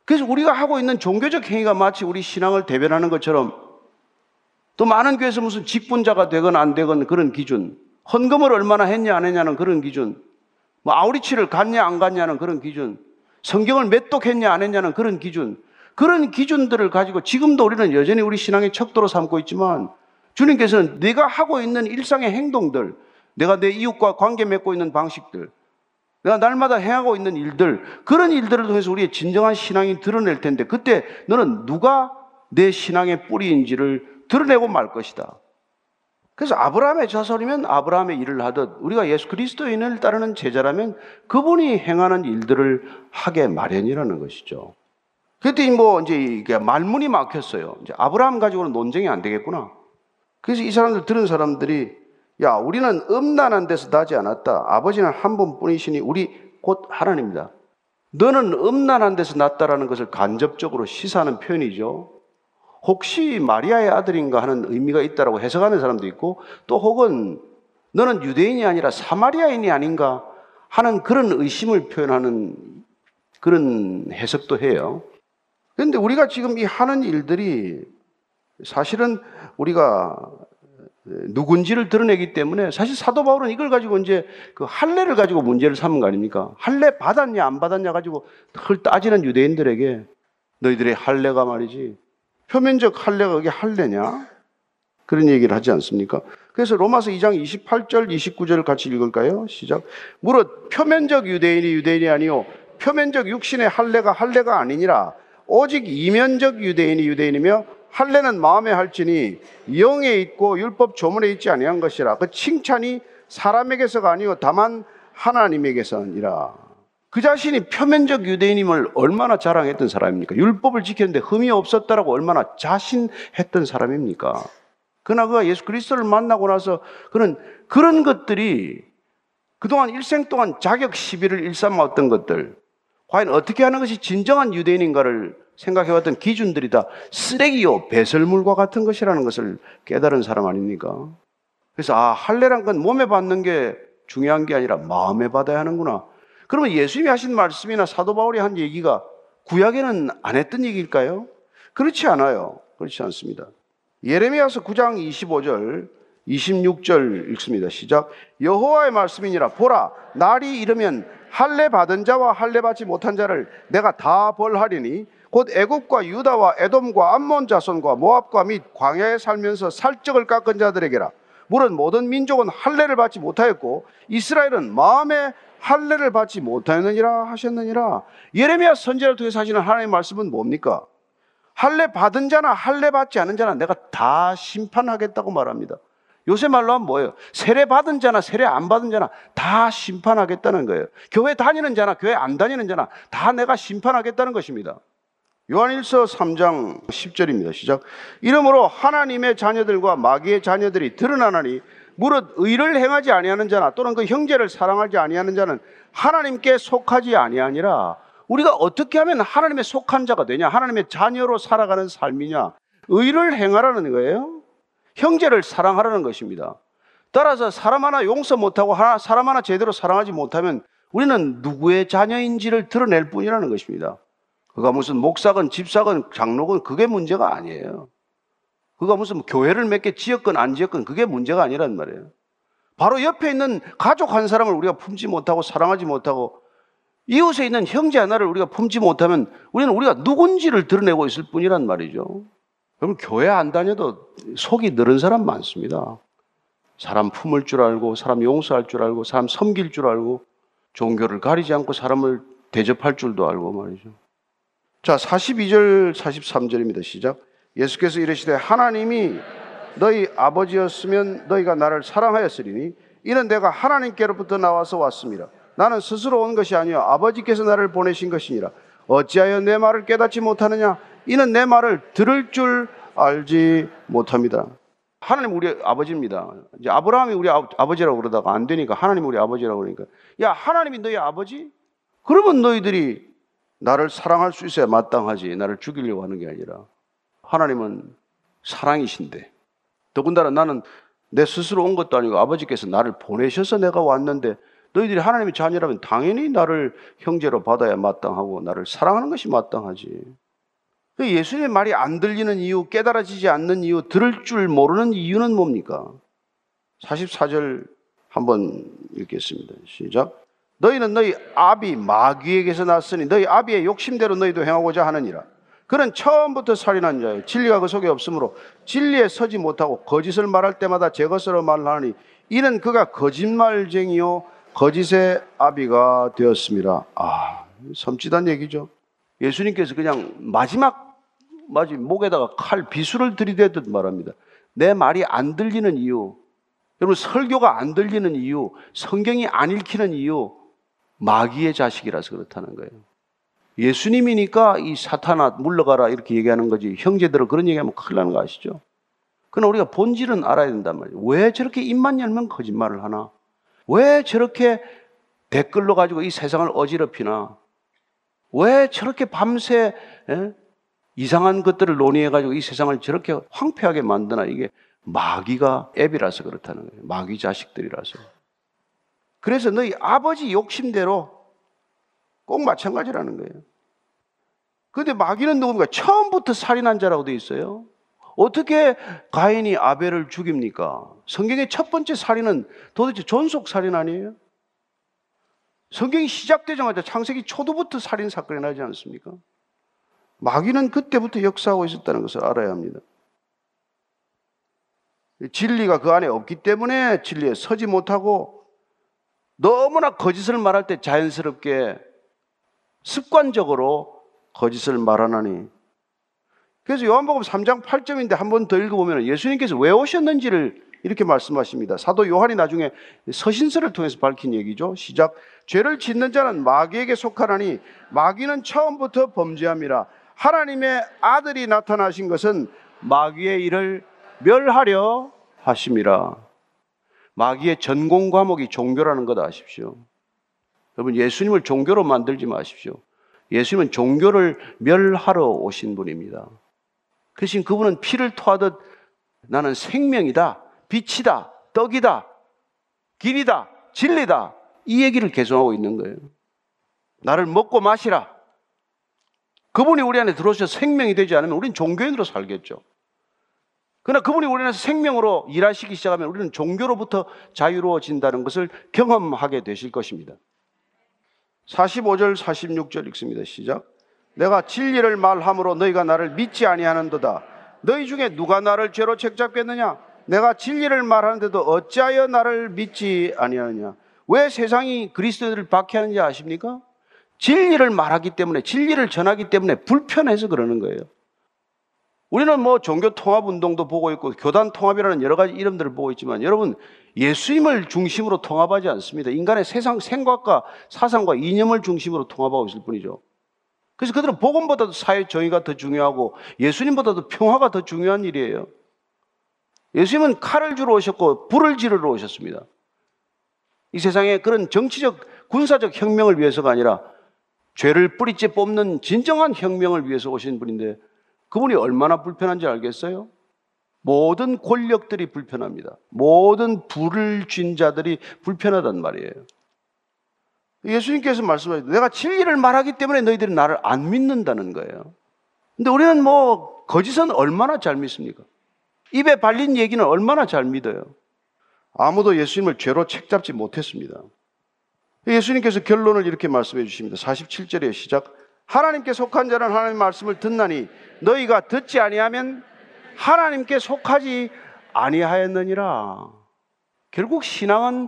그래서 우리가 하고 있는 종교적 행위가 마치 우리 신앙을 대변하는 것처럼, 또 많은 교회에서 무슨 직분자가 되건 안 되건 그런 기준, 헌금을 얼마나 했냐 안 했냐는 그런 기준, 뭐 아우리치를 갔냐 안 갔냐는 그런 기준, 성경을 몇 독 했냐 안 했냐는 그런 기준, 그런 기준들을 가지고 지금도 우리는 여전히 우리 신앙의 척도로 삼고 있지만, 주님께서는 내가 하고 있는 일상의 행동들, 내가 내 이웃과 관계 맺고 있는 방식들, 내가 날마다 행하고 있는 일들, 그런 일들을 통해서 우리의 진정한 신앙이 드러낼 텐데, 그때 너는 누가 내 신앙의 뿌리인지를 드러내고 말 것이다. 그래서 아브라함의 자손이면 아브라함의 일을 하듯, 우리가 예수 그리스도인을 따르는 제자라면 그분이 행하는 일들을 하게 마련이라는 것이죠. 그때 뭐 이제 말문이 막혔어요. 이제 아브라함 가지고는 논쟁이 안 되겠구나. 그래서 이 사람들 들은 사람들이, 야, 우리는 음란한 데서 나지 않았다. 아버지는 한 분뿐이시니 우리 곧 하나님이다. 너는 음란한 데서 났다라는 것을 간접적으로 시사하는 표현이죠. 혹시 마리아의 아들인가 하는 의미가 있다라고 해석하는 사람도 있고, 또 혹은 너는 유대인이 아니라 사마리아인이 아닌가 하는 그런 의심을 표현하는 그런 해석도 해요. 그런데 우리가 지금 이 하는 일들이 사실은 우리가 누군지를 드러내기 때문에, 사실 사도 바울은 이걸 가지고 이제 그 할례를 가지고 문제를 삼은 거 아닙니까? 할례 받았냐 안 받았냐 가지고 그걸 따지는 유대인들에게, 너희들의 할례가 말이지 표면적 할례가 그게 할례냐? 그런 얘기를 하지 않습니까? 그래서 로마서 이 장 이십팔 절 이십구 절을 같이 읽을까요? 시작. 무릇 표면적 유대인이 유대인이 아니요 표면적 육신의 할례가 할례가 아니니라. 오직 이면적 유대인이 유대인이며 할례는 마음에 할지니 영에 있고 율법 조문에 있지 아니한 것이라. 그 칭찬이 사람에게서가 아니요 다만 하나님에게서니라. 그 자신이 표면적 유대인임을 얼마나 자랑했던 사람입니까? 율법을 지켰는데 흠이 없었다라고 얼마나 자신했던 사람입니까? 그러나 그가 예수 그리스도를 만나고 나서 그는 그런 것들이 그동안 일생 동안 자격 시비를 일삼았던 것들, 과연 어떻게 하는 것이 진정한 유대인인가를 생각해왔던 기준들이다 쓰레기요 배설물과 같은 것이라는 것을 깨달은 사람 아닙니까? 그래서 아, 할례란 건 몸에 받는 게 중요한 게 아니라 마음에 받아야 하는구나. 그러면 예수님이 하신 말씀이나 사도 바울이 한 얘기가 구약에는 안 했던 얘기일까요? 그렇지 않아요. 그렇지 않습니다. 예레미야서 구 장 이십오 절 이십육 절 읽습니다. 시작. 여호와의 말씀이니라. 보라, 날이 이르면 할례 받은 자와 할례 받지 못한 자를 내가 다 벌하리니 곧 애굽과 유다와 에돔과 암몬 자손과 모압과 및 광야에 살면서 살적을 깎은 자들에게라. 물론 모든 민족은 할례를 받지 못하였고 이스라엘은 마음에 할례를 받지 못하였느니라 하셨느니라. 예레미야 선지자를 통해서 하시는 하나님의 말씀은 뭡니까? 할례 받은 자나 할례 받지 않은 자나 내가 다 심판하겠다고 말합니다. 요새 말로 하면 뭐예요? 세례 받은 자나 세례 안 받은 자나 다 심판하겠다는 거예요. 교회 다니는 자나 교회 안 다니는 자나 다 내가 심판하겠다는 것입니다. 요한일서 삼 장 십 절입니다. 시작. 이러므로 하나님의 자녀들과 마귀의 자녀들이 드러나나니 무릇 의를 행하지 아니하는 자나 또는 그 형제를 사랑하지 아니하는 자는 하나님께 속하지 아니하니라. 우리가 어떻게 하면 하나님의 속한 자가 되냐, 하나님의 자녀로 살아가는 삶이냐, 의를 행하라는 거예요. 형제를 사랑하라는 것입니다. 따라서 사람 하나 용서 못하고 사람 하나 제대로 사랑하지 못하면 우리는 누구의 자녀인지를 드러낼 뿐이라는 것입니다. 그가 무슨 목사건 집사건 장로건 그게 문제가 아니에요. 그가 무슨 교회를 몇 개 지었건 안 지었건 그게 문제가 아니란 말이에요. 바로 옆에 있는 가족 한 사람을 우리가 품지 못하고 사랑하지 못하고, 이웃에 있는 형제 하나를 우리가 품지 못하면 우리는 우리가 누군지를 드러내고 있을 뿐이란 말이죠. 여러분, 교회 안 다녀도 속이 늘은 사람 많습니다. 사람 품을 줄 알고, 사람 용서할 줄 알고, 사람 섬길 줄 알고, 종교를 가리지 않고 사람을 대접할 줄도 알고 말이죠. 자, 사십이 절 사십삼 절입니다. 시작. 예수께서 이르시되 하나님이 너희 아버지였으면 너희가 나를 사랑하였으리니 이는 내가 하나님께로부터 나와서 왔습니다. 나는 스스로 온 것이 아니요 아버지께서 나를 보내신 것이니라. 어찌하여 내 말을 깨닫지 못하느냐, 이는 내 말을 들을 줄 알지 못합니다. 하나님 우리 아버지입니다. 이제 아브라함이 우리 아버지라고 그러다가 안 되니까 하나님 우리 아버지라고 그러니까, 야, 하나님이 너희 아버지? 그러면 너희들이 나를 사랑할 수 있어야 마땅하지, 나를 죽이려고 하는 게 아니라. 하나님은 사랑이신데, 더군다나 나는 내 스스로 온 것도 아니고 아버지께서 나를 보내셔서 내가 왔는데, 너희들이 하나님의 자녀라면 당연히 나를 형제로 받아야 마땅하고 나를 사랑하는 것이 마땅하지. 예수님의 말이 안 들리는 이유, 깨달아지지 않는 이유, 들을 줄 모르는 이유는 뭡니까? 사십사 절 한번 읽겠습니다. 시작. 너희는 너희 아비 마귀에게서 났으니 너희 아비의 욕심대로 너희도 행하고자 하느니라. 그는 처음부터 살인한 자요 진리가 그 속에 없으므로 진리에 서지 못하고 거짓을 말할 때마다 제것으로 말하니 이는 그가 거짓말쟁이요 거짓의 아비가 되었습니다. 아, 섬찟한 얘기죠. 예수님께서 그냥 마지막 마지 목에다가 칼 비수를 들이대듯 말합니다. 내 말이 안 들리는 이유, 여러분 설교가 안 들리는 이유, 성경이 안 읽히는 이유, 마귀의 자식이라서 그렇다는 거예요. 예수님이니까 이 사탄아 물러가라 이렇게 얘기하는 거지, 형제들은 그런 얘기하면 큰일 나는 거 아시죠? 그러나 우리가 본질은 알아야 된단 말이에요. 왜 저렇게 입만 열면 거짓말을 하나? 왜 저렇게 댓글로 가지고 이 세상을 어지럽히나? 왜 저렇게 밤새 에? 이상한 것들을 논의해가지고 이 세상을 저렇게 황폐하게 만드나? 이게 마귀가 앱이라서 그렇다는 거예요. 마귀 자식들이라서. 그래서 너희 아버지 욕심대로 꼭 마찬가지라는 거예요. 그런데 마귀는 누굽니까? 처음부터 살인한 자라고 돼 있어요. 어떻게 가인이 아벨을 죽입니까? 성경의 첫 번째 살인은 도대체 존속살인 아니에요? 성경이 시작되자마자 창세기 초도부터 살인 사건이 나지 않습니까? 마귀는 그때부터 역사하고 있었다는 것을 알아야 합니다. 진리가 그 안에 없기 때문에 진리에 서지 못하고 너무나 거짓을 말할 때 자연스럽게 습관적으로 거짓을 말하나니. 그래서 요한복음 삼 장 팔 절인데 한 번 더 읽어보면 예수님께서 왜 오셨는지를 이렇게 말씀하십니다. 사도 요한이 나중에 서신서를 통해서 밝힌 얘기죠. 시작. 죄를 짓는 자는 마귀에게 속하나니 마귀는 처음부터 범죄함이라. 하나님의 아들이 나타나신 것은 마귀의 일을 멸하려 하심이라. 마귀의 전공 과목이 종교라는 것 아십시오. 여러분, 예수님을 종교로 만들지 마십시오. 예수님은 종교를 멸하러 오신 분입니다. 그 대신 그분은 피를 토하듯 나는 생명이다, 빛이다, 떡이다, 길이다, 진리다, 이 얘기를 계속하고 있는 거예요. 나를 먹고 마시라. 그분이 우리 안에 들어오셔서 생명이 되지 않으면 우리는 종교인으로 살겠죠. 그러나 그분이 우리 안에서 생명으로 일하시기 시작하면 우리는 종교로부터 자유로워진다는 것을 경험하게 되실 것입니다. 사십오 절 사십육 절 읽습니다. 시작. 내가 진리를 말함으로 너희가 나를 믿지 아니하는도다. 너희 중에 누가 나를 죄로 책잡겠느냐? 내가 진리를 말하는데도 어찌하여 나를 믿지 아니하느냐? 왜 세상이 그리스도인들을 박해하는지 아십니까? 진리를 말하기 때문에, 진리를 전하기 때문에 불편해서 그러는 거예요. 우리는 뭐 종교 통합 운동도 보고 있고 교단 통합이라는 여러 가지 이름들을 보고 있지만, 여러분, 예수님을 중심으로 통합하지 않습니다. 인간의 세상 생각과 사상과 이념을 중심으로 통합하고 있을 뿐이죠. 그래서 그들은 복음보다도 사회 정의가 더 중요하고 예수님보다도 평화가 더 중요한 일이에요. 예수님은 칼을 주러 오셨고 불을 지르러 오셨습니다. 이 세상에 그런 정치적, 군사적 혁명을 위해서가 아니라 죄를 뿌리째 뽑는 진정한 혁명을 위해서 오신 분인데, 그분이 얼마나 불편한지 알겠어요? 모든 권력들이 불편합니다. 모든 불을 쥔 자들이 불편하단 말이에요. 예수님께서 말씀하셨죠. 내가 진리를 말하기 때문에 너희들이 나를 안 믿는다는 거예요. 근데 우리는 뭐 거짓은 얼마나 잘 믿습니까? 입에 발린 얘기는 얼마나 잘 믿어요. 아무도 예수님을 죄로 책잡지 못했습니다. 예수님께서 결론을 이렇게 말씀해 주십니다. 사십칠 절에 시작. 하나님께 속한 자는 하나님의 말씀을 듣나니 너희가 듣지 아니하면 하나님께 속하지 아니하였느니라. 결국 신앙은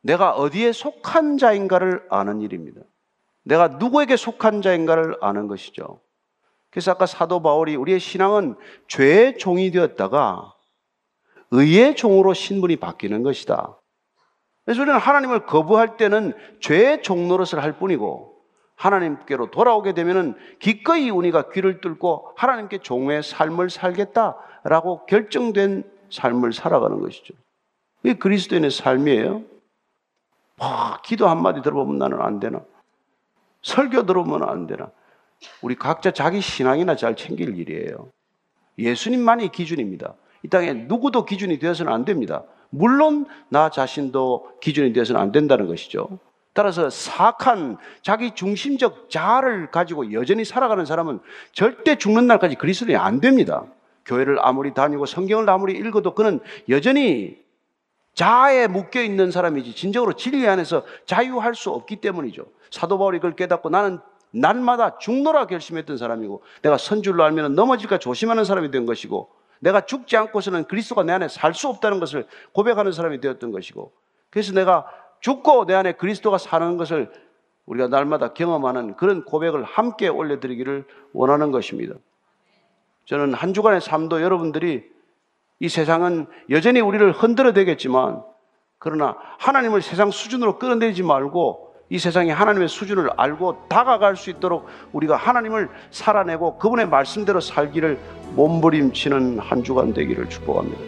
내가 어디에 속한 자인가를 아는 일입니다. 내가 누구에게 속한 자인가를 아는 것이죠. 그래서 아까 사도 바울이 우리의 신앙은 죄의 종이 되었다가 의의 종으로 신분이 바뀌는 것이다. 그래서 우리는 하나님을 거부할 때는 죄의 종 노릇을 할 뿐이고, 하나님께로 돌아오게 되면 기꺼이 우리가 귀를 뚫고 하나님께 종의 삶을 살겠다라고 결정된 삶을 살아가는 것이죠. 그게 그리스도인의 삶이에요. 막 기도 한마디 들어보면 나는 안 되나? 설교 들어보면 안 되나? 우리 각자 자기 신앙이나 잘 챙길 일이에요. 예수님만이 기준입니다. 이 땅에 누구도 기준이 되어서는 안 됩니다. 물론 나 자신도 기준이 되어서는 안 된다는 것이죠. 따라서 사악한 자기 중심적 자아를 가지고 여전히 살아가는 사람은 절대 죽는 날까지 그리스도인이 안 됩니다. 교회를 아무리 다니고 성경을 아무리 읽어도 그는 여전히 자아에 묶여있는 사람이지 진정으로 진리 안에서 자유할 수 없기 때문이죠. 사도 바울이 그걸 깨닫고 나는 날마다 죽노라 결심했던 사람이고 내가 선 줄로 알면 넘어질까 조심하는 사람이 된 것이고 내가 죽지 않고서는 그리스도가 내 안에 살 수 없다는 것을 고백하는 사람이 되었던 것이고 그래서 내가 죽고 내 안에 그리스도가 사는 것을 우리가 날마다 경험하는 그런 고백을 함께 올려드리기를 원하는 것입니다. 저는 한 주간의 삶도 여러분들이 이 세상은 여전히 우리를 흔들어 대겠지만 그러나 하나님을 세상 수준으로 끌어내리지 말고 이 세상이 하나님의 수준을 알고 다가갈 수 있도록 우리가 하나님을 살아내고 그분의 말씀대로 살기를 몸부림치는 한 주간 되기를 축복합니다.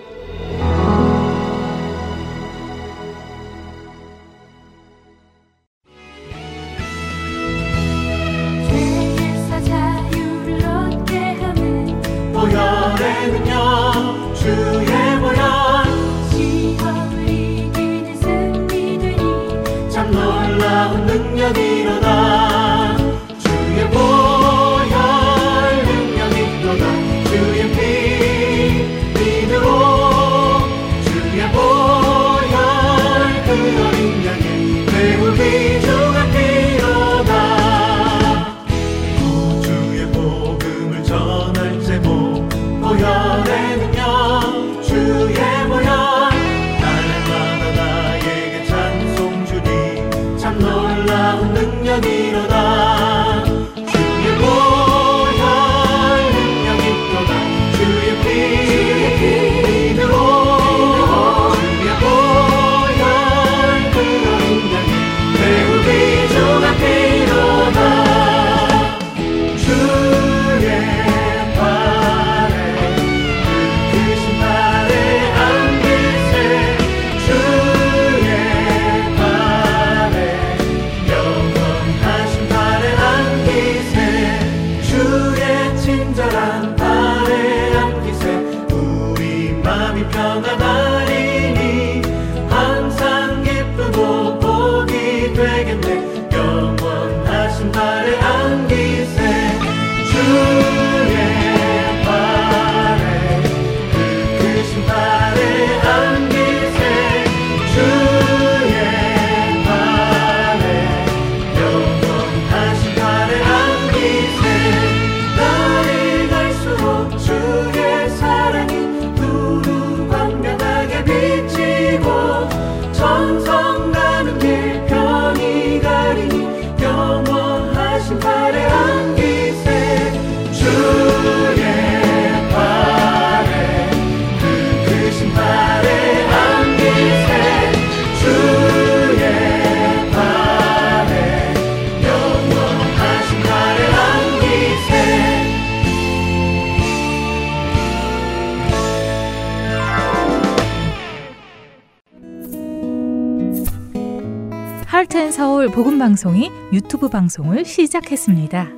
할트앤서울 복음방송이 유튜브 방송을 시작했습니다.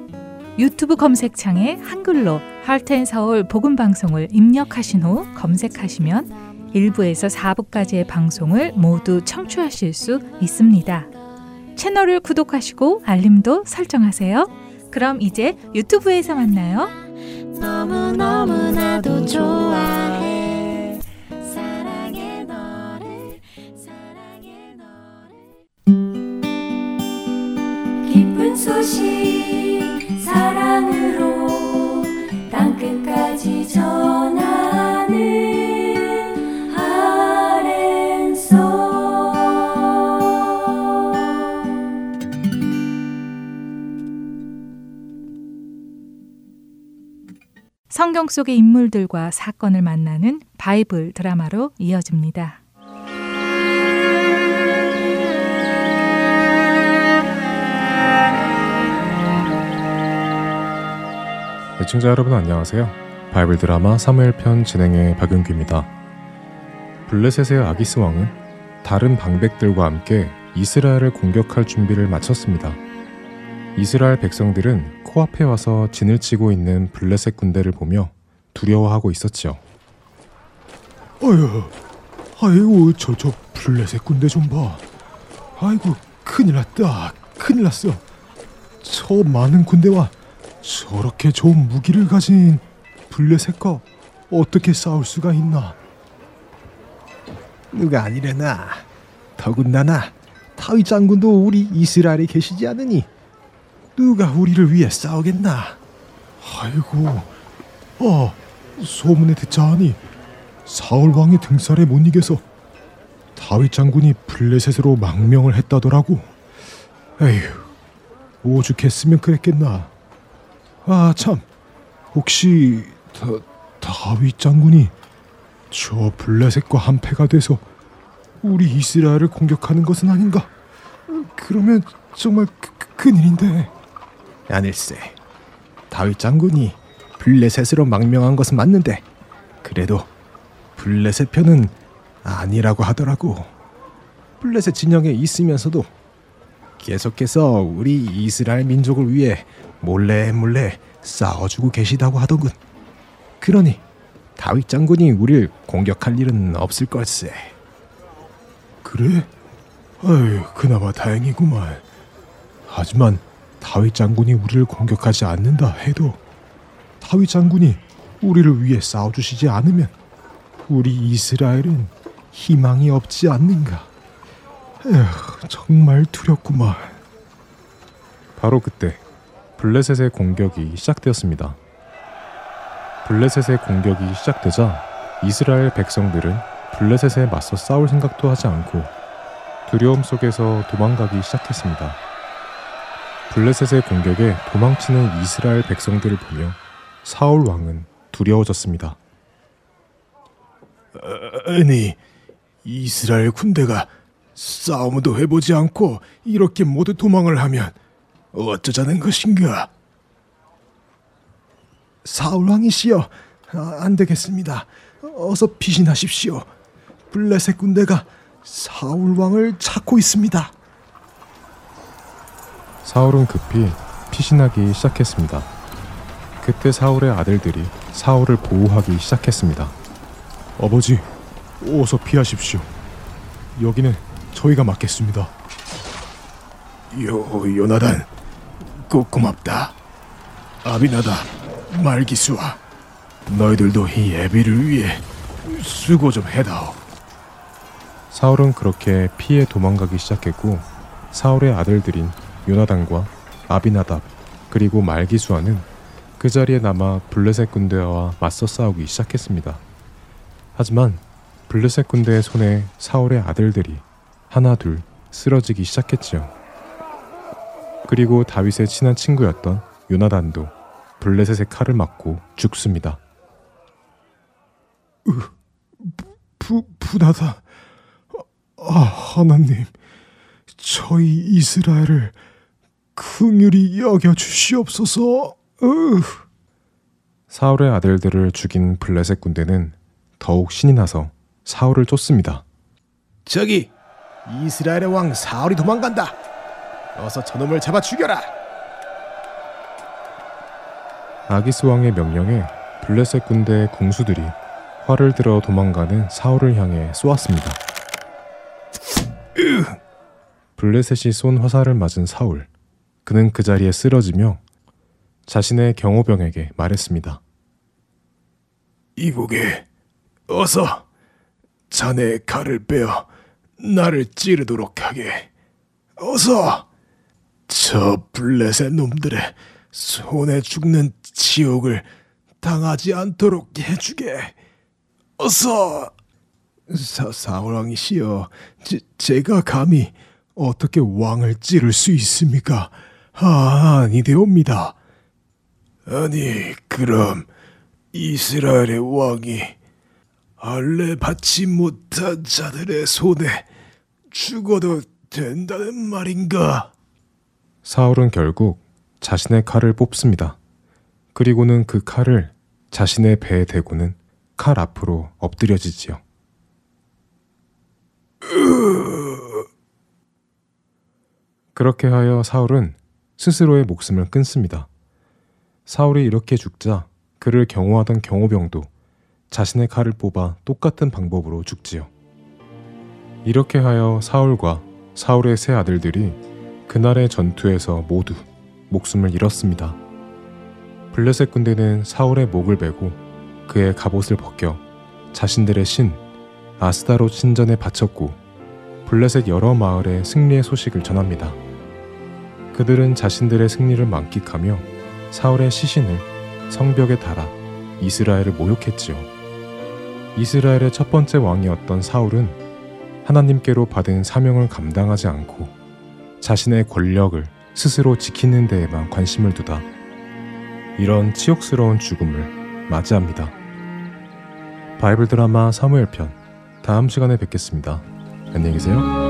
유튜브 검색창에 한글로 할트앤서울 복음방송을 입력하신 후 검색하시면 일 부에서 사 부까지의 방송을 모두 청취하실 수 있습니다. 채널을 구독하시고 알림도 설정하세요. 그럼 이제 유튜브에서 만나요. 너무너무나도 좋아해 소식 사랑으로 땅끝까지 전하는 할앤서울 성경 속의 인물들과 사건을 만나는 바이블 드라마로 이어집니다. 시청자 여러분 안녕하세요. 바이블 드라마 사무엘 편 진행의 박윤규입니다. 블레셋의 아기스 왕은 다른 방백들과 함께 이스라엘을 공격할 준비를 마쳤습니다. 이스라엘 백성들은 코앞에 와서 진을 치고 있는 블레셋 군대를 보며 두려워하고 있었지요. 어휴, 아이고 저 저 블레셋 군대 좀 봐. 아이고 큰일 났다, 큰일 났어. 저 많은 군대와 저렇게 좋은 무기를 가진 블레셋과 어떻게 싸울 수가 있나? 누가 아니려나. 더군다나 타위 장군도 우리 이스라엘에 계시지 않으니 누가 우리를 위해 싸우겠나? 아이고, 아, 소문에 듣자 하니 사울 왕의 등살에 못 이겨서 다윗 장군이 블레셋으로 망명을 했다더라고. 에휴, 오죽했으면 그랬겠나. 아 참, 혹시 다, 다윗 장군이 저 블레셋과 한패가 돼서 우리 이스라엘을 공격하는 것은 아닌가? 그러면 정말 그, 큰일인데. 아닐세. 다윗 장군이 블레셋으로 망명한 것은 맞는데 그래도 블레셋 편은 아니라고 하더라고. 블레셋 진영에 있으면서도 계속해서 우리 이스라엘 민족을 위해 몰래 몰래 싸워주고 계시다고 하더군. 그러니 다윗 장군이 우릴 공격할 일은 없을 걸세. 그래? 아유, 그나마 다행이구만. 하지만 다윗 장군이 우리를 공격하지 않는다 해도 다윗 장군이 우리를 위해 싸워주시지 않으면 우리 이스라엘은 희망이 없지 않는가. 에휴, 정말 두렵구만. 바로 그때 블레셋의 공격이 시작되었습니다. 블레셋의 공격이 시작되자 이스라엘 백성들은 블레셋에 맞서 싸울 생각도 하지 않고 두려움 속에서 도망가기 시작했습니다. 블레셋의 공격에 도망치는 이스라엘 백성들을 보며 사울 왕은 두려워졌습니다. 아니, 이스라엘 군대가 싸움도 해보지 않고 이렇게 모두 도망을 하면 어쩌자는 것인가? 사울 왕이시여, 아, 안 되겠습니다. 어서 피신하십시오. 블레셋 군대가 사울 왕을 찾고 있습니다. 사울은 급히 피신하기 시작했습니다. 그때 사울의 아들들이 사울을 보호하기 시작했습니다. 아버지, 어서 피하십시오. 여기는 저희가 맡겠습니다. 요, 요나단, 꼭 고맙다. 아비나답, 말기수와 너희들도 이 예비를 위해 수고 좀 해다오. 사울은 그렇게 피해 도망가기 시작했고 사울의 아들들인 요나단과 아비나답 그리고 말기수아는 그 자리에 남아 블레셋 군대와 맞서 싸우기 시작했습니다. 하지만 블레셋 군대의 손에 사울의 아들들이 하나 둘 쓰러지기 시작했지요. 그리고 다윗의 친한 친구였던 요나단도 블레셋의 칼을 맞고 죽습니다. 으, 부, 분하다. 아, 하나님, 저희 이스라엘을 긍휼히 여겨주시옵소서. 으. 사울의 아들들을 죽인 블레셋 군대는 더욱 신이 나서 사울을 쫓습니다. 저기, 이스라엘의 왕 사울이 도망간다. 어서 저놈을 잡아 죽여라. 아기스 왕의 명령에 블레셋 군대의 궁수들이 활을 들어 도망가는 사울을 향해 쏘았습니다. 으! 블레셋이 쏜 화살을 맞은 사울. 그는 그 자리에 쓰러지며 자신의 경호병에게 말했습니다. 이보게, 어서 자네의 칼을 빼어 나를 찌르도록 하게. 어서! 저 블레셋 놈들의 손에 죽는 지옥을 당하지 않도록 해주게. 어서! 사, 사울왕이시여, 제, 제가 감히 어떻게 왕을 찌를 수 있습니까? 아, 아니되옵니다. 아니, 그럼 이스라엘의 왕이 할례 받지 못한 자들의 손에 죽어도 된다는 말인가? 사울은 결국 자신의 칼을 뽑습니다. 그리고는 그 칼을 자신의 배에 대고는 칼 앞으로 엎드려지지요. 그렇게 하여 사울은 스스로의 목숨을 끊습니다. 사울이 이렇게 죽자 그를 경호하던 경호병도 자신의 칼을 뽑아 똑같은 방법으로 죽지요. 이렇게 하여 사울과 사울의 세 아들들이 그날의 전투에서 모두 목숨을 잃었습니다. 블레셋 군대는 사울의 목을 베고 그의 갑옷을 벗겨 자신들의 신 아스다로 신전에 바쳤고 블레셋 여러 마을에 승리의 소식을 전합니다. 그들은 자신들의 승리를 만끽하며 사울의 시신을 성벽에 달아 이스라엘을 모욕했지요. 이스라엘의 첫 번째 왕이었던 사울은 하나님께로 받은 사명을 감당하지 않고 자신의 권력을 스스로 지키는 데에만 관심을 두다 이런 치욕스러운 죽음을 맞이합니다. 바이블 드라마 사무엘편 다음 시간에 뵙겠습니다. 안녕히 계세요.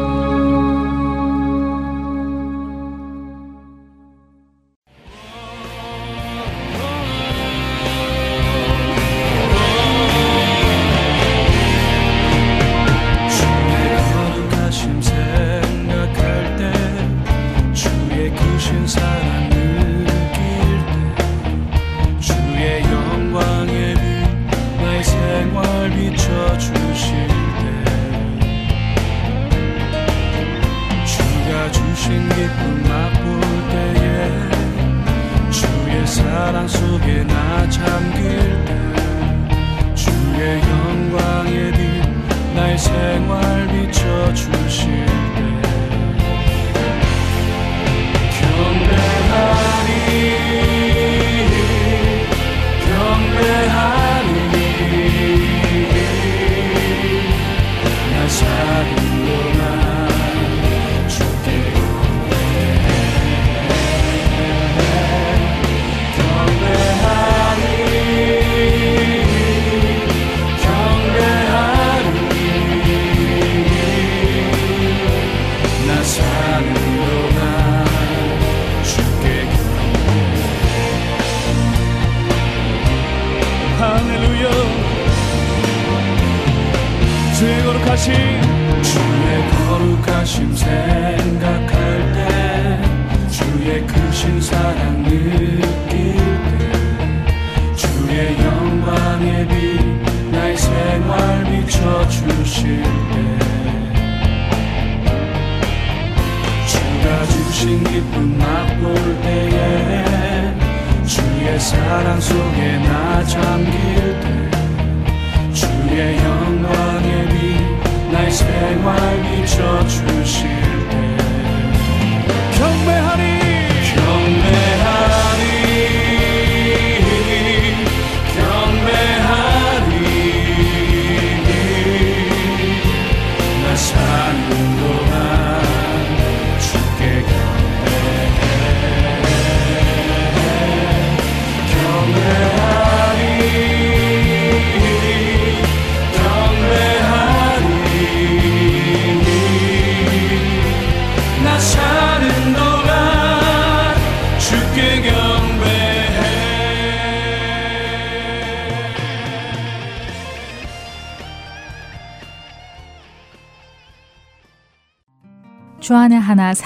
주안의 하나